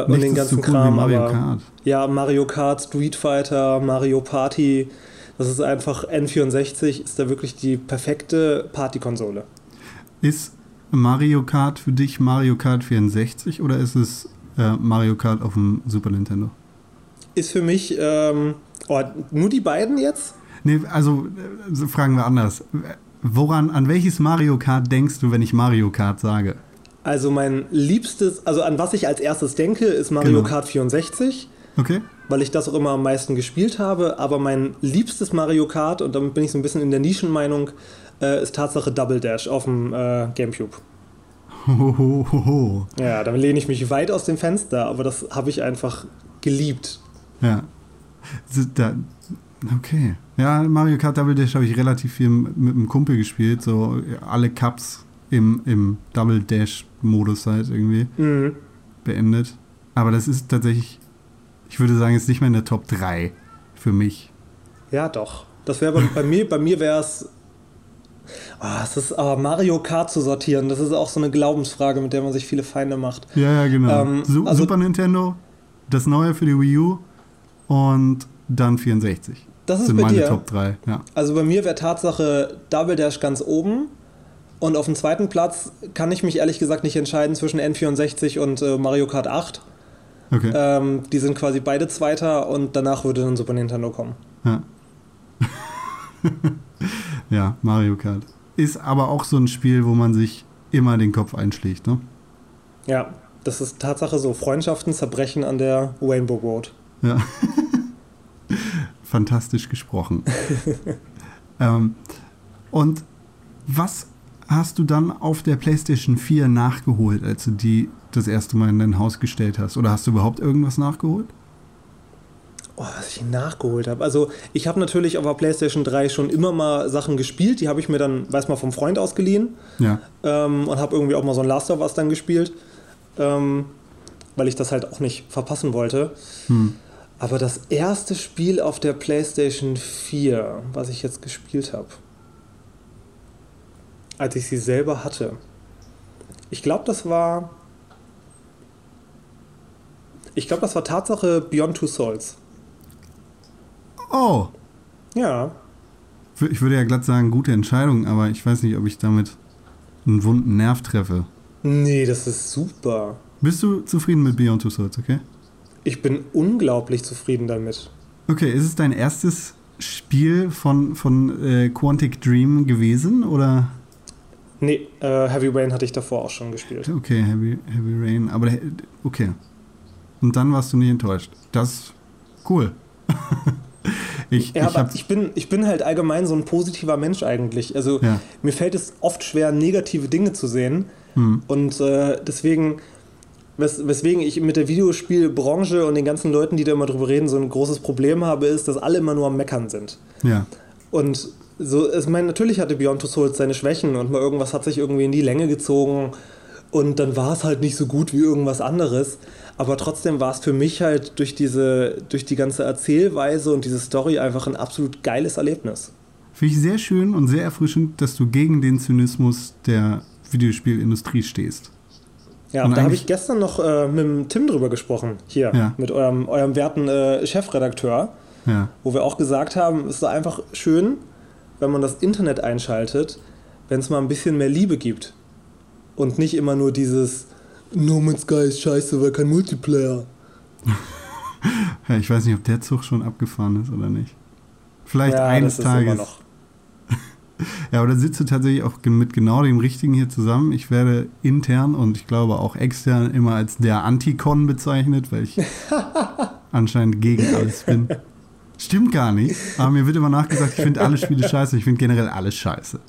und den ganzen Kram. Mario Kart. Ja, Mario Kart, Street Fighter, Mario Party. Das ist einfach N64, ist da wirklich die perfekte Partykonsole. Ist Mario Kart für dich Mario Kart 64 oder ist es Mario Kart auf dem Super Nintendo? Ist für mich nur die beiden jetzt? Nee, also fragen wir anders. An welches Mario Kart denkst du, wenn ich Mario Kart sage? Also mein liebstes, also an was ich als erstes denke, ist Mario Kart 64. Okay. Weil ich das auch immer am meisten gespielt habe. Aber mein liebstes Mario Kart, und damit bin ich so ein bisschen in der Nischenmeinung, ist Tatsache Double Dash auf dem Gamecube. Hohoho. Ja, damit lehne ich mich weit aus dem Fenster, aber das habe ich einfach geliebt. Ja. Okay. Ja, Mario Kart Double Dash habe ich relativ viel mit einem Kumpel gespielt. So alle Cups im Double Dash-Modus halt irgendwie beendet. Aber das ist tatsächlich, ich würde sagen, ist nicht mehr in der Top 3 für mich. Ja, doch. Das wäre bei mir wäre es. Mario Kart zu sortieren, das ist auch so eine Glaubensfrage, mit der man sich viele Feinde macht. Ja, ja, genau. Super Nintendo, das Neue für die Wii U und dann 64. Das sind meine Top 3. Ja. Also bei mir wäre Tatsache Double Dash ganz oben und auf dem zweiten Platz kann ich mich ehrlich gesagt nicht entscheiden zwischen N64 und Mario Kart 8. Okay. Die sind quasi beide Zweiter und danach würde dann Super Nintendo kommen. Ja. Ja, Mario Kart. Ist aber auch so ein Spiel, wo man sich immer den Kopf einschlägt, ne? Ja, das ist Tatsache so. Freundschaften zerbrechen an der Rainbow Road. Ja. Fantastisch gesprochen. Und was hast du dann auf der PlayStation 4 nachgeholt, als du die das erste Mal in dein Haus gestellt hast? Oder hast du überhaupt irgendwas nachgeholt? Oh, was ich nachgeholt habe. Also ich habe natürlich auf der PlayStation 3 schon immer mal Sachen gespielt, die habe ich mir dann, weiß mal, vom Freund ausgeliehen. Ja. Und habe irgendwie auch mal so ein Last of Us dann gespielt, weil ich das halt auch nicht verpassen wollte. Aber das erste Spiel auf der PlayStation 4, was ich jetzt gespielt habe, als ich sie selber hatte, ich glaube, das war Tatsache Beyond Two Souls. Oh. Ja. Ich würde ja glatt sagen, gute Entscheidung, aber ich weiß nicht, ob ich damit einen wunden Nerv treffe. Nee, das ist super. Bist du zufrieden mit Beyond Two Souls, okay? Ich bin unglaublich zufrieden damit. Okay, ist es dein erstes Spiel von Quantic Dream gewesen, oder? Nee, Heavy Rain hatte ich davor auch schon gespielt. Okay, Heavy Rain, aber okay. Und dann warst du nicht enttäuscht. Das ist cool. Ich bin halt allgemein so ein positiver Mensch eigentlich. Also ja. Mir fällt es oft schwer, negative Dinge zu sehen. Und deswegen, weswegen ich mit der Videospielbranche und den ganzen Leuten, die da immer drüber reden, so ein großes Problem habe, ist, dass alle immer nur am Meckern sind. Ja. Und so, ich meine, natürlich hatte Beyond Two Souls seine Schwächen und mal irgendwas hat sich irgendwie in die Länge gezogen und dann war es halt nicht so gut wie irgendwas anderes. Aber trotzdem war es für mich halt durch die ganze Erzählweise und diese Story einfach ein absolut geiles Erlebnis. Finde ich sehr schön und sehr erfrischend, dass du gegen den Zynismus der Videospielindustrie stehst. Ja, und da habe ich gestern noch mit dem Tim drüber gesprochen, hier, ja. Mit eurem werten Chefredakteur, ja. Wo wir auch gesagt haben, es ist einfach schön, wenn man das Internet einschaltet, wenn es mal ein bisschen mehr Liebe gibt und nicht immer nur dieses No Man's Sky ist scheiße, weil kein Multiplayer. Ja, ich weiß nicht, ob der Zug schon abgefahren ist oder nicht. Vielleicht ja, eines Tages. Immer noch. Ja, aber da sitzt du tatsächlich auch mit genau dem Richtigen hier zusammen. Ich werde intern und ich glaube auch extern immer als der Antikon bezeichnet, weil ich anscheinend gegen alles bin. Stimmt gar nicht. Aber mir wird immer nachgesagt, ich finde alle Spiele scheiße. Ich finde generell alles scheiße.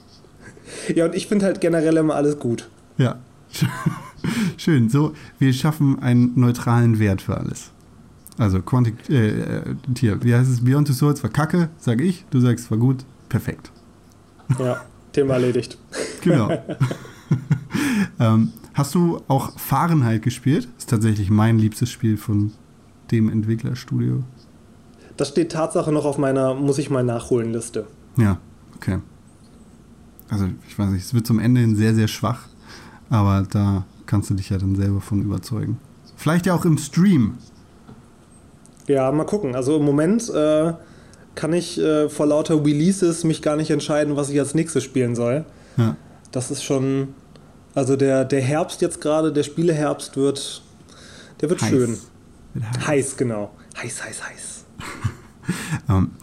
Ja, und ich finde halt generell immer alles gut. Ja. Schön, so, wir schaffen einen neutralen Wert für alles. Also, wie heißt es? Beyond Two Souls war kacke, sag ich. Du sagst, es war gut, perfekt. Ja, Thema erledigt. Genau. Hast du auch Fahrenheit gespielt? Ist tatsächlich mein liebstes Spiel von dem Entwicklerstudio. Das steht Tatsache noch auf meiner Muss-ich-mal-nachholen-Liste. Ja, okay. Also, ich weiß nicht, es wird zum Ende hin sehr, sehr schwach. Aber da kannst du dich ja dann selber von überzeugen. Vielleicht ja auch im Stream. Ja, mal gucken. Also im Moment kann ich vor lauter Releases mich gar nicht entscheiden, was ich als nächstes spielen soll. Ja. Das ist schon, also der Herbst jetzt gerade, der Spieleherbst wird schön. Heiß, genau. Heiß, heiß, heiß.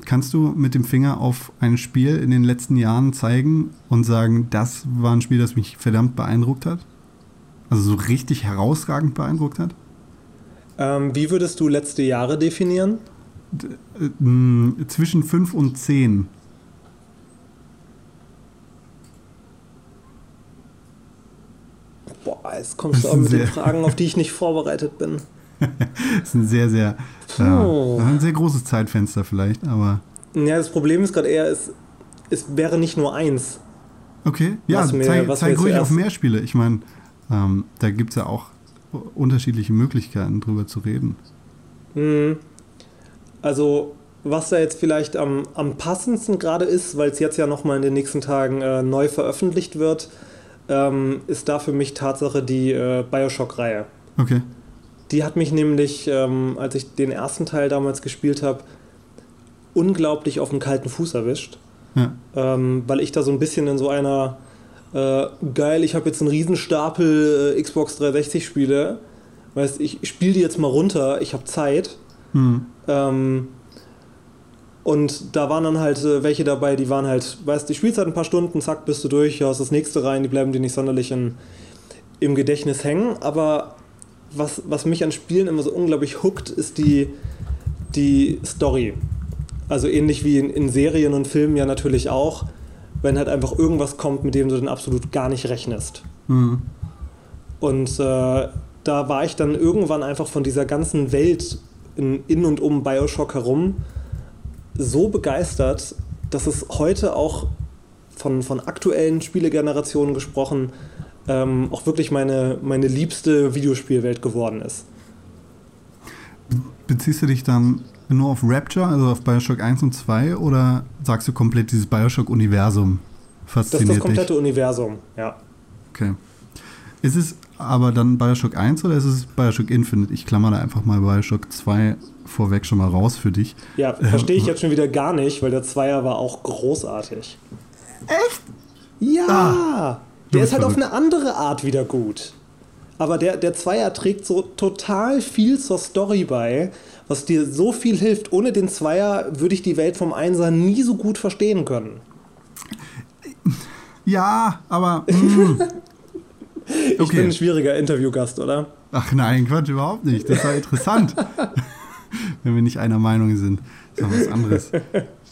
Kannst du mit dem Finger auf ein Spiel in den letzten Jahren zeigen und sagen, das war ein Spiel, das mich verdammt beeindruckt hat? Also so richtig herausragend beeindruckt hat? Wie würdest du letzte Jahre definieren? Zwischen 5 und 10. Boah, jetzt kommst du auch mit den Fragen, auf die ich nicht vorbereitet bin. Das ist ein sehr, sehr, ein sehr großes Zeitfenster vielleicht, aber... Ja, das Problem ist gerade eher, es wäre nicht nur eins. Okay, ja, zeig ruhig auf mehr Spiele. Ich meine, da gibt es ja auch unterschiedliche Möglichkeiten, drüber zu reden. Also, was da jetzt vielleicht am passendsten gerade ist, weil es jetzt ja nochmal in den nächsten Tagen neu veröffentlicht wird, ist da für mich Tatsache die BioShock-Reihe. Okay. Die hat mich nämlich, als ich den ersten Teil damals gespielt habe, unglaublich auf den kalten Fuß erwischt. Ja. Weil ich da so ein bisschen in so einer geil, ich habe jetzt einen Riesenstapel Xbox 360 Spiele, weißt, ich spiele die jetzt mal runter, ich habe Zeit. Mhm. Und da waren dann halt welche dabei, die waren halt, weißt du, ich spielst halt ein paar Stunden, zack, bist du durch, haust das nächste rein, die bleiben dir nicht sonderlich im Gedächtnis hängen, aber was mich an Spielen immer so unglaublich hookt, ist die Story. Also ähnlich wie in Serien und Filmen ja natürlich auch, wenn halt einfach irgendwas kommt, mit dem du dann absolut gar nicht rechnest. Mhm. Und da war ich dann irgendwann einfach von dieser ganzen Welt in und um BioShock herum so begeistert, dass es heute auch von aktuellen Spielegenerationen gesprochen auch wirklich meine liebste Videospielwelt geworden ist. Beziehst du dich dann nur auf Rapture, also auf BioShock 1 und 2, oder sagst du komplett dieses BioShock-Universum fasziniert dich? Das ist das komplette Universum, ja. Okay. Ist es aber dann BioShock 1 oder ist es BioShock Infinite? Ich klammer da einfach mal BioShock 2 vorweg schon mal raus für dich. Ja, verstehe ich jetzt schon wieder gar nicht, weil der 2er war auch großartig. Echt? Ja! Ah, der ist halt verrückt. Auf eine andere Art wieder gut. Aber der 2er trägt so total viel zur Story bei, was dir so viel hilft. Ohne den 2er würde ich die Welt vom 1er nie so gut verstehen können. Ja, aber... Ich bin ein schwieriger Interviewgast, oder? Ach nein, Quatsch, überhaupt nicht. Das war interessant. Wenn wir nicht einer Meinung sind. Das ist noch was anderes.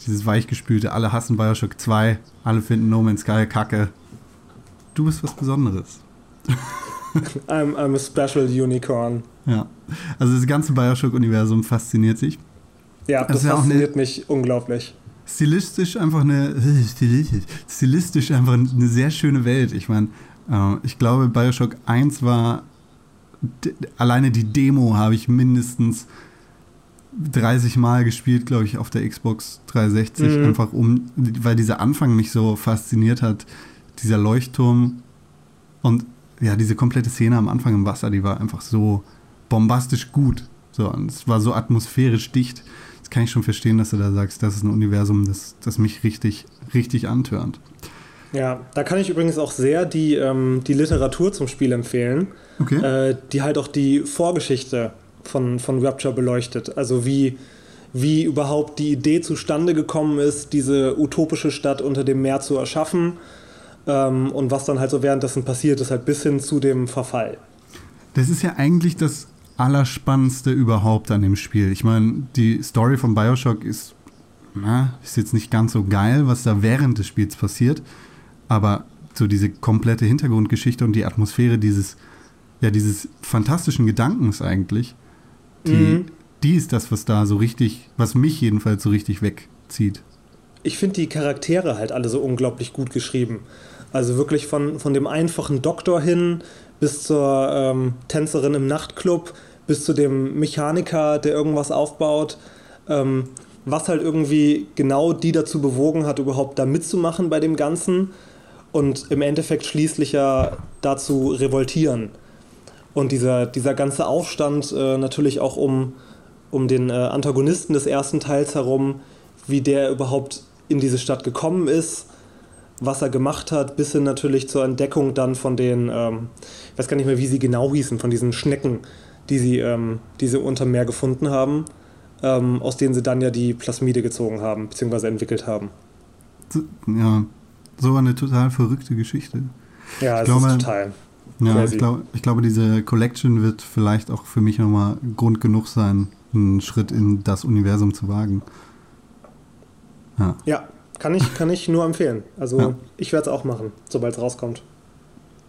Dieses weichgespülte, alle hassen BioShock 2, alle finden No Man's Sky kacke. Du bist was Besonderes. I'm a special unicorn. Ja, also das ganze BioShock-Universum fasziniert sich. Ja, das fasziniert mich unglaublich. Stilistisch einfach eine sehr schöne Welt. Ich meine, ich glaube, BioShock 1 war, alleine die Demo habe ich mindestens 30 Mal gespielt, glaube ich, auf der Xbox 360, einfach weil dieser Anfang mich so fasziniert hat, dieser Leuchtturm und ja, diese komplette Szene am Anfang im Wasser, die war einfach so bombastisch gut. So, und es war so atmosphärisch dicht. Das kann ich schon verstehen, dass du da sagst, das ist ein Universum, das mich richtig, richtig antörnt. Ja, da kann ich übrigens auch sehr die Literatur zum Spiel empfehlen, okay. Die halt auch die Vorgeschichte von Rapture beleuchtet. Also wie überhaupt die Idee zustande gekommen ist, diese utopische Stadt unter dem Meer zu erschaffen, und was dann halt so währenddessen passiert ist, halt bis hin zu dem Verfall. Das ist ja eigentlich das Allerspannendste überhaupt an dem Spiel. Ich meine, die Story von BioShock ist jetzt nicht ganz so geil, was da während des Spiels passiert, aber so diese komplette Hintergrundgeschichte und die Atmosphäre dieses fantastischen Gedankens eigentlich, die ist das, was da so richtig, was mich jedenfalls so richtig wegzieht. Ich finde die Charaktere halt alle so unglaublich gut geschrieben. Also wirklich von dem einfachen Doktor hin bis zur Tänzerin im Nachtclub, bis zu dem Mechaniker, der irgendwas aufbaut, was halt irgendwie genau die dazu bewogen hat, überhaupt da mitzumachen bei dem Ganzen und im Endeffekt schließlich ja dazu revoltieren. Und dieser ganze Aufstand natürlich auch um den Antagonisten des ersten Teils herum, wie der überhaupt in diese Stadt gekommen ist, was er gemacht hat, bis hin natürlich zur Entdeckung dann von den, ich weiß gar nicht mehr, wie sie genau hießen, von diesen Schnecken, die sie unter Meer gefunden haben. aus denen sie dann ja die Plasmide gezogen haben, beziehungsweise entwickelt haben. Ja, so eine total verrückte Geschichte. Ja, es ist total. Ja, ich glaube, diese Collection wird vielleicht auch für mich nochmal Grund genug sein, einen Schritt in das Universum zu wagen. Ja, kann ich nur empfehlen. Also ich werde es auch machen, sobald es rauskommt.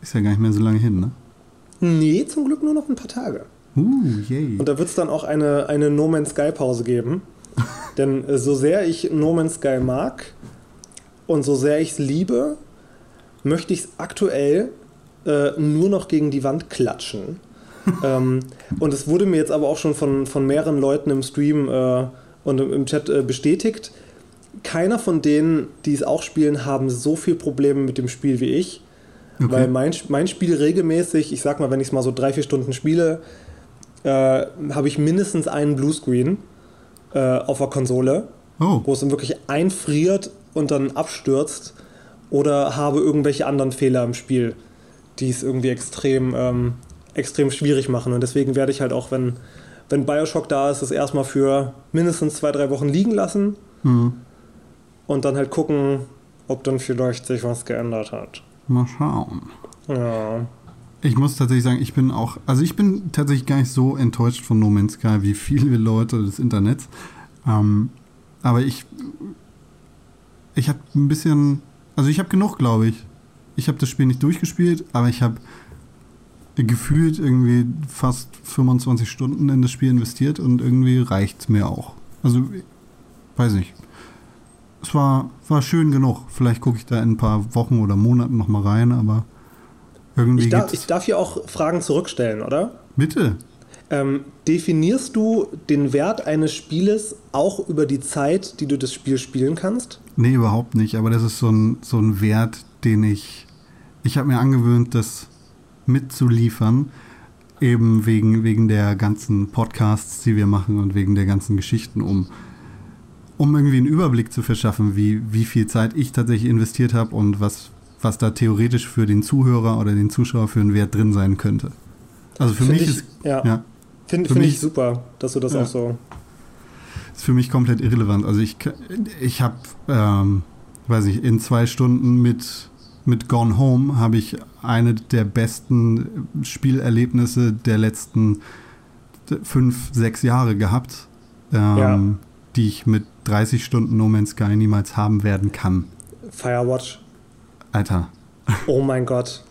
Ist ja gar nicht mehr so lange hin, ne? Nee, zum Glück nur noch ein paar Tage. Yay. Und da wird es dann auch eine No Man's Sky Pause geben. Denn so sehr ich No Man's Sky mag und so sehr ich es liebe, möchte ich es aktuell nur noch gegen die Wand klatschen. Und es wurde mir jetzt aber auch schon von mehreren Leuten im Stream und im Chat bestätigt. Keiner von denen, die es auch spielen, haben so viel Probleme mit dem Spiel wie ich. Okay. Weil mein Spiel regelmäßig, ich sag mal, wenn ich es mal so 3-4 Stunden spiele, habe ich mindestens einen Bluescreen auf der Konsole, wo es dann wirklich einfriert und dann abstürzt, oder habe irgendwelche anderen Fehler im Spiel, die es irgendwie extrem schwierig machen. Und deswegen werde ich halt auch, wenn BioShock da ist, das erstmal für mindestens 2-3 Wochen liegen lassen und dann halt gucken, ob dann vielleicht sich was geändert hat. Mal schauen. Ja. Ich muss tatsächlich sagen, ich bin tatsächlich gar nicht so enttäuscht von No Man's Sky wie viele Leute des Internets. Aber ich habe ein bisschen, also ich habe genug, glaube ich. Ich habe das Spiel nicht durchgespielt, aber ich habe gefühlt irgendwie fast 25 Stunden in das Spiel investiert und irgendwie reicht's mir auch. Also, weiß nicht. Es war schön genug. Vielleicht gucke ich da in ein paar Wochen oder Monaten nochmal rein, aber irgendwie Ich darf hier auch Fragen zurückstellen, oder? Bitte. Definierst du den Wert eines Spieles auch über die Zeit, die du das Spiel spielen kannst? Nee, überhaupt nicht. Aber das ist so ein Wert, den ich habe mir angewöhnt, das mitzuliefern, eben wegen der ganzen Podcasts, die wir machen, und wegen der ganzen Geschichten, um irgendwie einen Überblick zu verschaffen, wie viel Zeit ich tatsächlich investiert habe und was da theoretisch für den Zuhörer oder den Zuschauer für einen Wert drin sein könnte. Also für mich ist... Ja. Finde ich super, dass du das auch so... Ist für mich komplett irrelevant. Also ich habe, weiß ich, in 2 Stunden mit Gone Home habe ich eine der besten Spielerlebnisse der letzten 5-6 Jahre gehabt, die ich mit 30 Stunden No Man's Sky niemals haben werden kann. Firewatch. Alter. Oh mein Gott.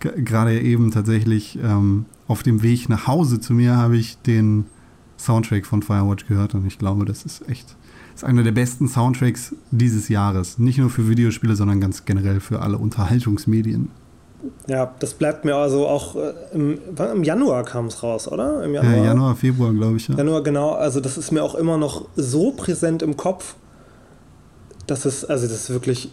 Gerade eben tatsächlich auf dem Weg nach Hause zu mir habe ich den Soundtrack von Firewatch gehört, und ich glaube, das ist echt einer der besten Soundtracks dieses Jahres. Nicht nur für Videospiele, sondern ganz generell für alle Unterhaltungsmedien. Ja, das bleibt mir also auch im Januar kam es raus, oder? Im Januar. Ja, Januar, Februar, glaube ich. Ja. Januar, genau. Also das ist mir auch immer noch so präsent im Kopf, dass das ist wirklich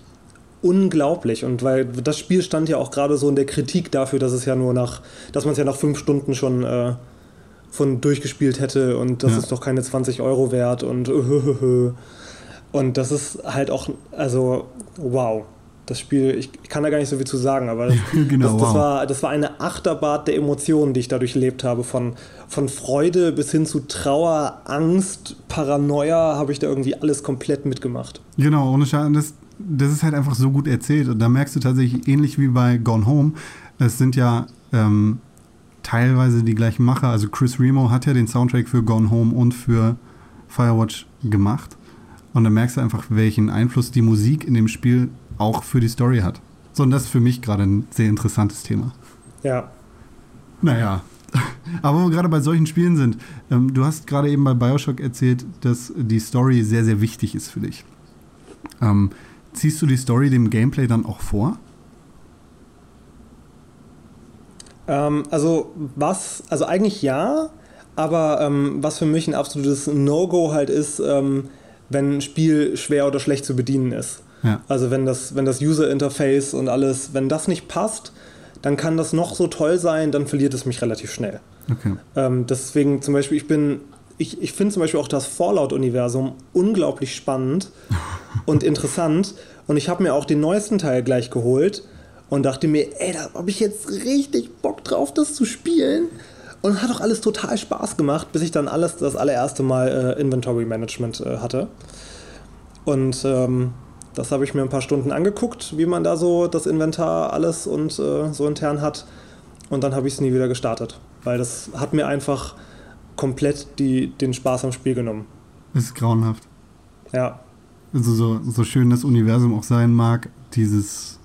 unglaublich. Und weil das Spiel stand ja auch gerade so in der Kritik dafür, dass es ja nur dass man es ja nach 5 Stunden schon von durchgespielt hätte, und das ist doch keine 20 Euro wert und und das ist halt auch, also wow. Das Spiel, ich kann da gar nicht so viel zu sagen, aber das war eine Achterbahn der Emotionen, die ich da durchlebt habe. Von Freude bis hin zu Trauer, Angst, Paranoia, habe ich da irgendwie alles komplett mitgemacht. Genau, ohne Schaden. Das ist halt einfach so gut erzählt. Und da merkst du tatsächlich, ähnlich wie bei Gone Home, es sind ja teilweise die gleichen Macher. Also Chris Remo hat ja den Soundtrack für Gone Home und für Firewatch gemacht. Und da merkst du einfach, welchen Einfluss die Musik in dem Spiel auch für die Story hat. So, und das ist für mich gerade ein sehr interessantes Thema. Ja. Naja. Aber wo wir gerade bei solchen Spielen sind, du hast gerade eben bei BioShock erzählt, dass die Story sehr, sehr wichtig ist für dich. Ziehst du die Story dem Gameplay dann auch vor? Also eigentlich ja, aber was für mich ein absolutes No-Go halt ist, wenn ein Spiel schwer oder schlecht zu bedienen ist. Ja. Also wenn das User-Interface und alles, wenn das nicht passt, dann kann das noch so toll sein, dann verliert es mich relativ schnell. Okay. Deswegen zum Beispiel, ich finde zum Beispiel auch das Fallout-Universum unglaublich spannend und interessant, und ich habe mir auch den neuesten Teil gleich geholt und dachte mir, da habe ich jetzt richtig Bock drauf, das zu spielen. Und hat auch alles total Spaß gemacht, bis ich dann das allererste Mal Inventory Management hatte. Und das habe ich mir ein paar Stunden angeguckt, wie man da so das Inventar alles und so intern hat. Und dann habe ich es nie wieder gestartet, weil das hat mir einfach komplett den Spaß am Spiel genommen. Das ist grauenhaft. Ja. Also so schön das Universum auch sein mag, dieses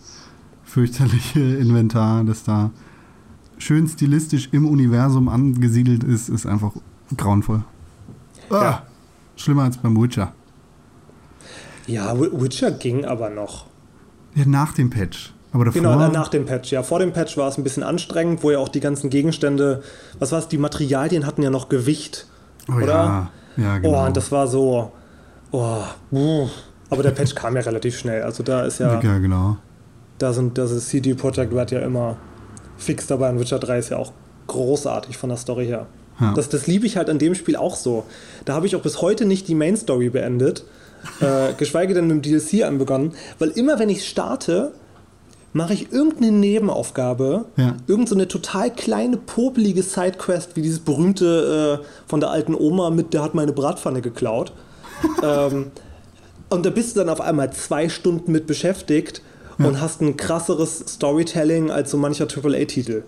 fürchterliche Inventar, das da schön stilistisch im Universum angesiedelt ist, ist einfach grauenvoll. Ja. Schlimmer als beim Witcher. Ja, Witcher ging aber noch. Ja, nach dem Patch. Aber davor, genau, nach dem Patch. Ja, vor dem Patch war es ein bisschen anstrengend, wo ja auch die ganzen Gegenstände, was war es, die Materialien hatten ja noch Gewicht, oh, oder? Ja, genau. Oh, und das war so, aber der Patch kam ja relativ schnell. Also da ist ja, genau. Das ist CD Projekt Red ja immer fix dabei. Und Witcher 3 ist ja auch großartig von der Story her. Ja. Das liebe ich halt an dem Spiel auch so. Da habe ich auch bis heute nicht die Main Story beendet, geschweige denn mit dem DLC anbegonnen, weil immer wenn ich starte, mache ich irgendeine Nebenaufgabe, irgendeine total kleine, popelige Sidequest, wie dieses berühmte von der alten Oma mit, der hat meine Bratpfanne geklaut. Und da bist du dann auf einmal 2 Stunden mit beschäftigt und hast ein krasseres Storytelling als so mancher AAA-Titel.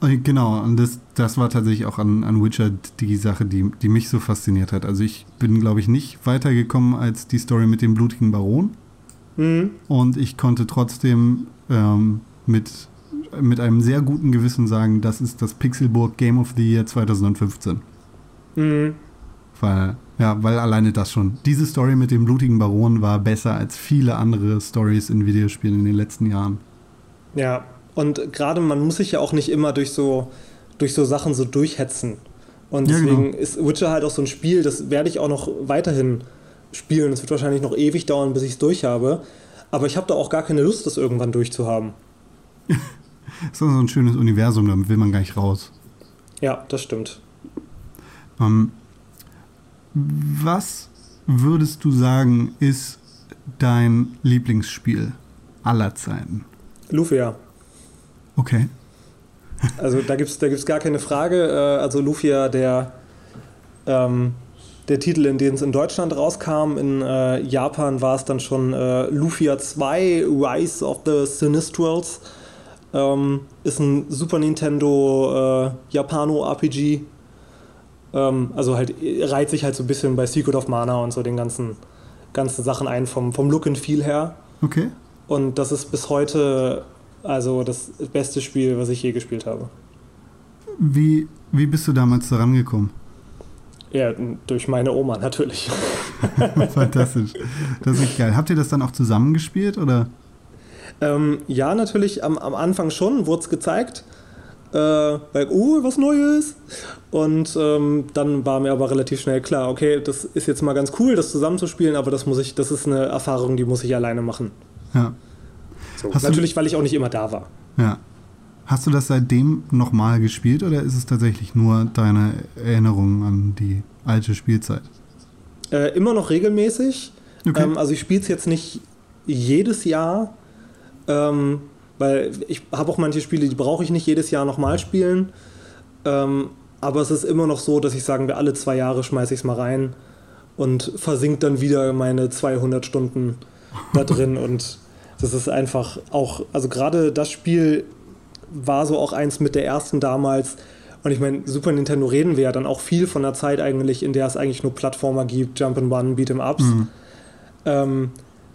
Genau, und das war tatsächlich auch an Witcher die Sache, die mich so fasziniert hat. Also ich bin, glaube ich, nicht weitergekommen als die Story mit dem blutigen Baron. Mhm. Und ich konnte trotzdem mit einem sehr guten Gewissen sagen, das ist das Pixelburg Game of the Year 2015. Mhm. Weil alleine das schon. Diese Story mit dem blutigen Baron war besser als viele andere Stories in Videospielen in den letzten Jahren. Ja, und gerade man muss sich ja auch nicht immer durch so Sachen so durchhetzen. Und deswegen ist Witcher halt auch so ein Spiel, das werde ich auch noch weiterhin spielen. Es wird wahrscheinlich noch ewig dauern, bis ich es durch habe. Aber ich habe da auch gar keine Lust, das irgendwann durchzuhaben. Das ist auch so ein schönes Universum, da will man gar nicht raus. Ja, das stimmt. Was würdest du sagen, ist dein Lieblingsspiel aller Zeiten? Lufia. Okay. Also da gibt's gar keine Frage. Also Lufia, der Titel, in dem es in Deutschland rauskam. In Japan war es dann schon Lufia 2, Rise of the Sinistrals. Ist ein Super Nintendo Japano-RPG. Also halt reiht sich halt so ein bisschen bei Secret of Mana und so den ganzen Sachen ein, vom Look and Feel her. Okay. Und das ist bis heute also das beste Spiel, was ich je gespielt habe. Wie bist du damals da rangekommen? Ja, durch meine Oma natürlich. Fantastisch. Das ist geil. Habt ihr das dann auch zusammengespielt, oder? Ja, natürlich. Am Anfang schon, wurde es gezeigt. Was Neues. Und dann war mir aber relativ schnell klar, okay, das ist jetzt mal ganz cool, das zusammenzuspielen, aber das ist eine Erfahrung, die muss ich alleine machen. Ja. So, natürlich, weil ich auch nicht immer da war. Ja. Hast du das seitdem nochmal gespielt, oder ist es tatsächlich nur deine Erinnerung an die alte Spielzeit? Immer noch regelmäßig. Okay. Also ich spiele es jetzt nicht jedes Jahr, weil ich habe auch manche Spiele, die brauche ich nicht jedes Jahr nochmal spielen. Aber es ist immer noch so, dass ich sagen wir, alle 2 Jahre schmeiße ich es mal rein und versinkt dann wieder meine 200 Stunden da drin. Und das ist einfach auch, also gerade das Spiel war so auch eins mit der ersten damals. Und ich meine, Super Nintendo reden wir ja dann auch viel von der Zeit eigentlich, in der es eigentlich nur Plattformer gibt, Jump'n'Run, Beat'em-Ups. Mhm.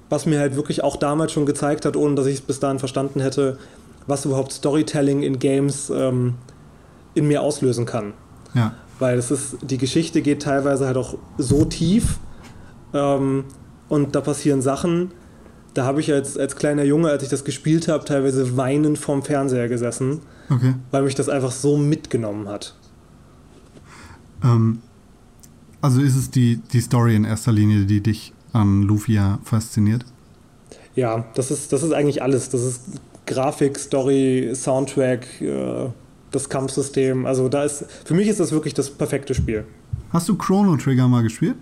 Was mir halt wirklich auch damals schon gezeigt hat, ohne dass ich es bis dahin verstanden hätte, was überhaupt Storytelling in Games in mir auslösen kann. Ja. Weil die Geschichte geht teilweise halt auch so tief und da passieren Sachen, da habe ich als kleiner Junge, als ich das gespielt habe, teilweise weinend vorm Fernseher gesessen, okay, weil mich das einfach so mitgenommen hat. Also ist es die Story in erster Linie, die dich an Lufia fasziniert? Ja, das ist eigentlich alles. Das ist Grafik, Story, Soundtrack, das Kampfsystem. Also für mich ist das wirklich das perfekte Spiel. Hast du Chrono Trigger mal gespielt?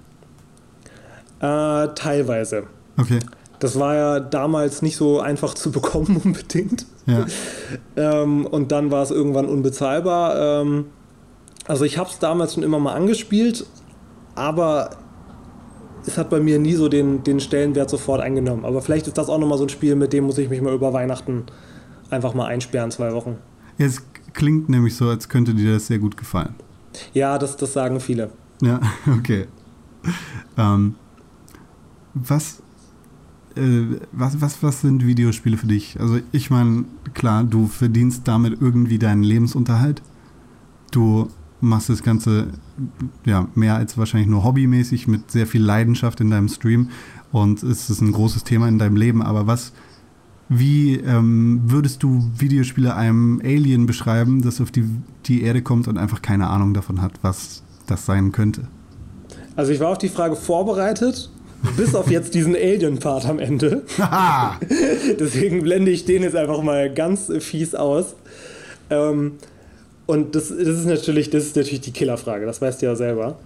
Teilweise. Okay. Das war ja damals nicht so einfach zu bekommen unbedingt. Ja. Und dann war es irgendwann unbezahlbar. Also ich habe es damals schon immer mal angespielt, aber es hat bei mir nie so den Stellenwert sofort eingenommen. Aber vielleicht ist das auch nochmal so ein Spiel, mit dem muss ich mich mal über Weihnachten einfach mal einsperren, 2 Wochen. Ja, es klingt nämlich so, als könnte dir das sehr gut gefallen. Ja, das sagen viele. Ja, okay. Was sind Videospiele für dich? Also ich meine, klar, du verdienst damit irgendwie deinen Lebensunterhalt. Du machst das Ganze ja mehr als wahrscheinlich nur hobbymäßig mit sehr viel Leidenschaft in deinem Stream und es ist ein großes Thema in deinem Leben. Aber wie würdest du Videospiele einem Alien beschreiben, das auf die Erde kommt und einfach keine Ahnung davon hat, was das sein könnte? Also ich war auf die Frage vorbereitet, bis auf jetzt diesen Alien-Part am Ende. Deswegen blende ich den jetzt einfach mal ganz fies aus. Und das ist natürlich die Killerfrage, das weißt du ja selber.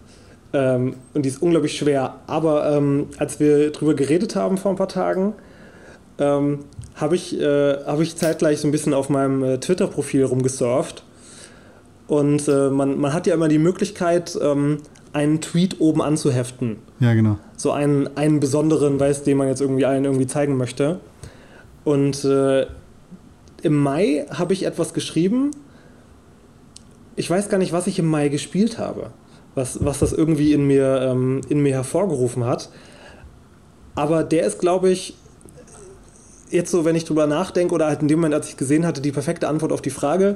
Und die ist unglaublich schwer. Aber als wir drüber geredet haben vor ein paar Tagen, habe ich zeitgleich so ein bisschen auf meinem Twitter-Profil rumgesurft. Und man hat ja immer die Möglichkeit, einen Tweet oben anzuheften. Ja, genau. So einen besonderen, den man jetzt irgendwie allen irgendwie zeigen möchte. Und im Mai habe ich etwas geschrieben. Ich weiß gar nicht, was ich im Mai gespielt habe, was das irgendwie in mir hervorgerufen hat. Aber der ist, glaube ich, jetzt so, wenn ich drüber nachdenke, oder halt in dem Moment, als ich gesehen hatte, die perfekte Antwort auf die Frage.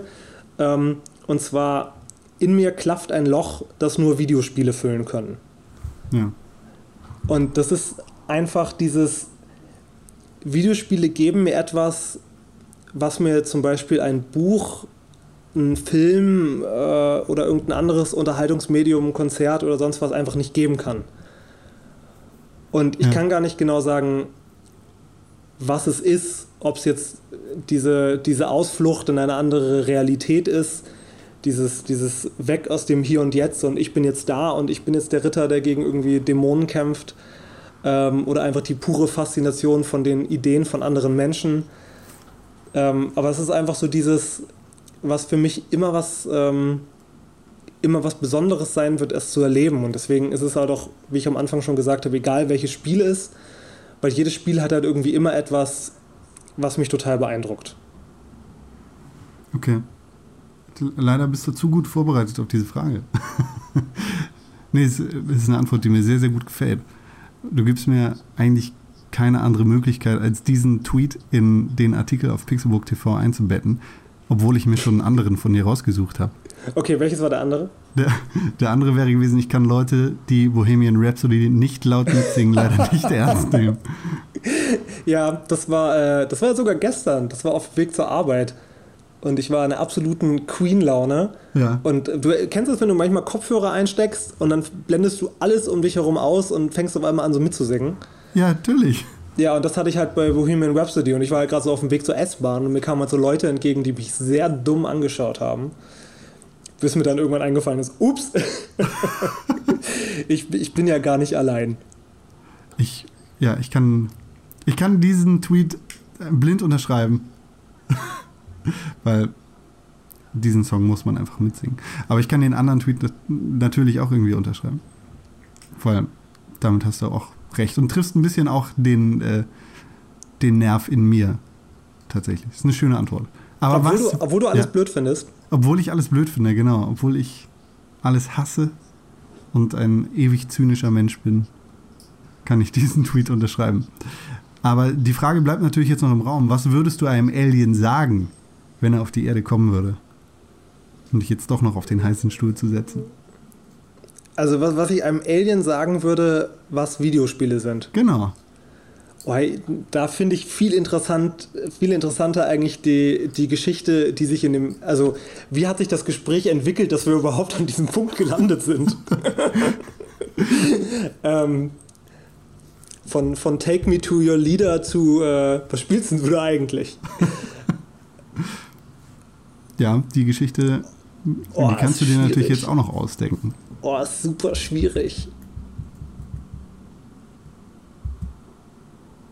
Und zwar, in mir klafft ein Loch, das nur Videospiele füllen können. Ja. Und das ist einfach dieses, Videospiele geben mir etwas, was mir zum Beispiel ein Buch, ein Film oder irgendein anderes Unterhaltungsmedium, ein Konzert oder sonst was einfach nicht geben kann. Und ich kann gar nicht genau sagen, was es ist, ob es jetzt diese Ausflucht in eine andere Realität ist, dieses Weg aus dem Hier und Jetzt und ich bin jetzt da und ich bin jetzt der Ritter, der gegen irgendwie Dämonen kämpft, oder einfach die pure Faszination von den Ideen von anderen Menschen. Aber es ist einfach so dieses, was für mich immer was Besonderes sein wird, es zu erleben. Und deswegen ist es halt auch, wie ich am Anfang schon gesagt habe, egal welches Spiel es ist, weil jedes Spiel hat halt irgendwie immer etwas, was mich total beeindruckt. Okay. Leider bist du zu gut vorbereitet auf diese Frage. Nee, es ist eine Antwort, die mir sehr, sehr gut gefällt. Du gibst mir eigentlich keine andere Möglichkeit, als diesen Tweet in den Artikel auf Pixelburg TV einzubetten. Obwohl ich mir schon einen anderen von dir rausgesucht habe. Okay, welches war der andere? Der andere wäre gewesen, ich kann Leute, die Bohemian Rhapsody nicht laut mitsingen, leider nicht ernst nehmen. Ja, das war sogar gestern. Das war auf dem Weg zur Arbeit. Und ich war in einer absoluten Queen-Laune. Ja. Und du kennst das, wenn du manchmal Kopfhörer einsteckst und dann blendest du alles um dich herum aus und fängst auf einmal an, so mitzusingen. Ja, natürlich. Ja, und das hatte ich halt bei Bohemian Rhapsody und ich war halt gerade so auf dem Weg zur S-Bahn und mir kamen halt so Leute entgegen, die mich sehr dumm angeschaut haben, bis mir dann irgendwann eingefallen ist, ups, ich bin ja gar nicht allein. Ich kann diesen Tweet blind unterschreiben, weil diesen Song muss man einfach mitsingen. Aber ich kann den anderen Tweet natürlich auch irgendwie unterschreiben, vor allem damit hast du auch recht und triffst ein bisschen auch den Nerv in mir. Tatsächlich. Ist eine schöne Antwort. Aber obwohl du alles blöd findest. Obwohl ich alles blöd finde, genau. Obwohl ich alles hasse und ein ewig zynischer Mensch bin, kann ich diesen Tweet unterschreiben. Aber die Frage bleibt natürlich jetzt noch im Raum. Was würdest du einem Alien sagen, wenn er auf die Erde kommen würde? Um dich jetzt doch noch auf den heißen Stuhl zu setzen. Also was ich einem Alien sagen würde, was Videospiele sind. Genau. Oh, da finde ich viel interessanter eigentlich die Geschichte, die sich in dem... Also wie hat sich das Gespräch entwickelt, dass wir überhaupt an diesem Punkt gelandet sind? Von Take Me to Your Leader zu was spielst denn du da eigentlich? Ja, die Geschichte, die kannst du dir natürlich jetzt auch noch ausdenken. Oh, ist super schwierig.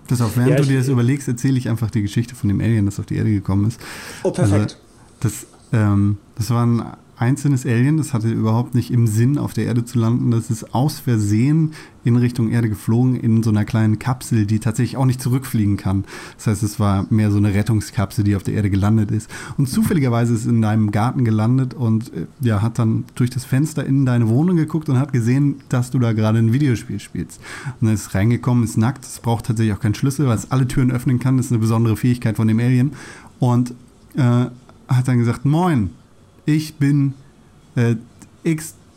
Pass auf, während du dir das überlegst, erzähle ich einfach die Geschichte von dem Alien, das auf die Erde gekommen ist. Oh, perfekt. Also, das war ein einzelnes Alien, das hatte überhaupt nicht im Sinn, auf der Erde zu landen. Das ist aus Versehen in Richtung Erde geflogen, in so einer kleinen Kapsel, die tatsächlich auch nicht zurückfliegen kann. Das heißt, es war mehr so eine Rettungskapsel, die auf der Erde gelandet ist. Und zufälligerweise ist es in deinem Garten gelandet und ja, hat dann durch das Fenster in deine Wohnung geguckt und hat gesehen, dass du da gerade ein Videospiel spielst. Und dann ist reingekommen, ist nackt, es braucht tatsächlich auch keinen Schlüssel, weil es alle Türen öffnen kann. Das ist eine besondere Fähigkeit von dem Alien. Und hat dann gesagt, moin, ich bin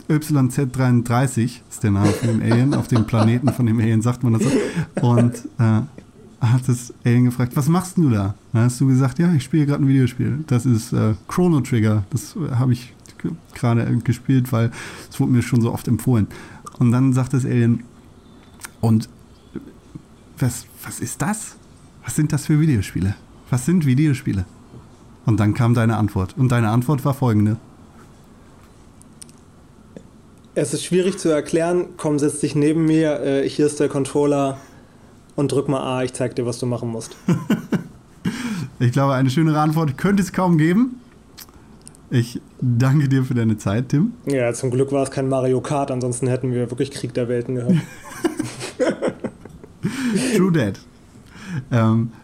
XYZ33, ist der Name von dem Alien, auf dem Planeten von dem Alien sagt man das so. Und hat das Alien gefragt, was machst du da? Dann hast du gesagt, ja, ich spiele gerade ein Videospiel. Das ist Chrono Trigger, das habe ich gerade gespielt, weil es wurde mir schon so oft empfohlen. Und dann sagt das Alien, und was ist das? Was sind das für Videospiele? Was sind Videospiele? Und dann kam deine Antwort. Und deine Antwort war folgende. Es ist schwierig zu erklären. Komm, setz dich neben mir. Hier ist der Controller. Und drück mal A. Ich zeig dir, was du machen musst. Ich glaube, eine schönere Antwort könnte es kaum geben. Ich danke dir für deine Zeit, Tim. Ja, zum Glück war es kein Mario Kart. Ansonsten hätten wir wirklich Krieg der Welten gehört. True that.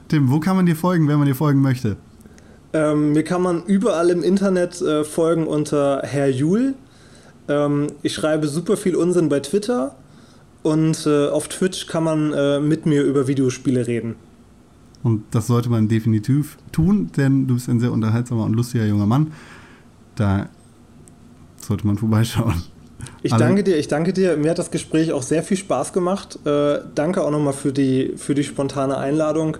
Tim, wo kann man dir folgen, wenn man dir folgen möchte? Mir kann man überall im Internet folgen unter Herr Jul. Ich schreibe super viel Unsinn bei Twitter und auf Twitch kann man mit mir über Videospiele reden. Und das sollte man definitiv tun, denn du bist ein sehr unterhaltsamer und lustiger junger Mann. Da sollte man vorbeischauen. Ich danke dir. Mir hat das Gespräch auch sehr viel Spaß gemacht. Danke auch nochmal für die spontane Einladung.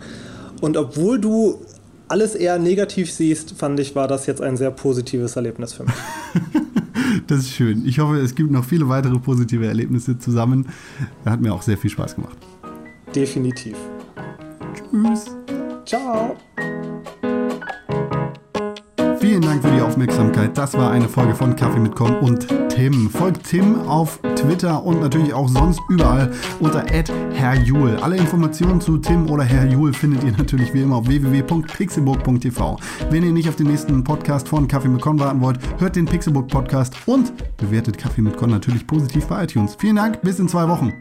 Und obwohl du alles eher negativ siehst, fand ich, war das jetzt ein sehr positives Erlebnis für mich. Das ist schön. Ich hoffe, es gibt noch viele weitere positive Erlebnisse zusammen. Das hat mir auch sehr viel Spaß gemacht. Definitiv. Tschüss. Ciao. Vielen Dank für die Aufmerksamkeit. Das war eine Folge von Kaffee mit Con und Tim. Folgt Tim auf Twitter und natürlich auch sonst überall unter @herrjul. Alle Informationen zu Tim oder Herr Jul findet ihr natürlich wie immer auf www.pixelburg.tv. Wenn ihr nicht auf den nächsten Podcast von Kaffee mit Con warten wollt, hört den Pixelburg Podcast und bewertet Kaffee mit Con natürlich positiv bei iTunes. Vielen Dank, bis in 2 Wochen.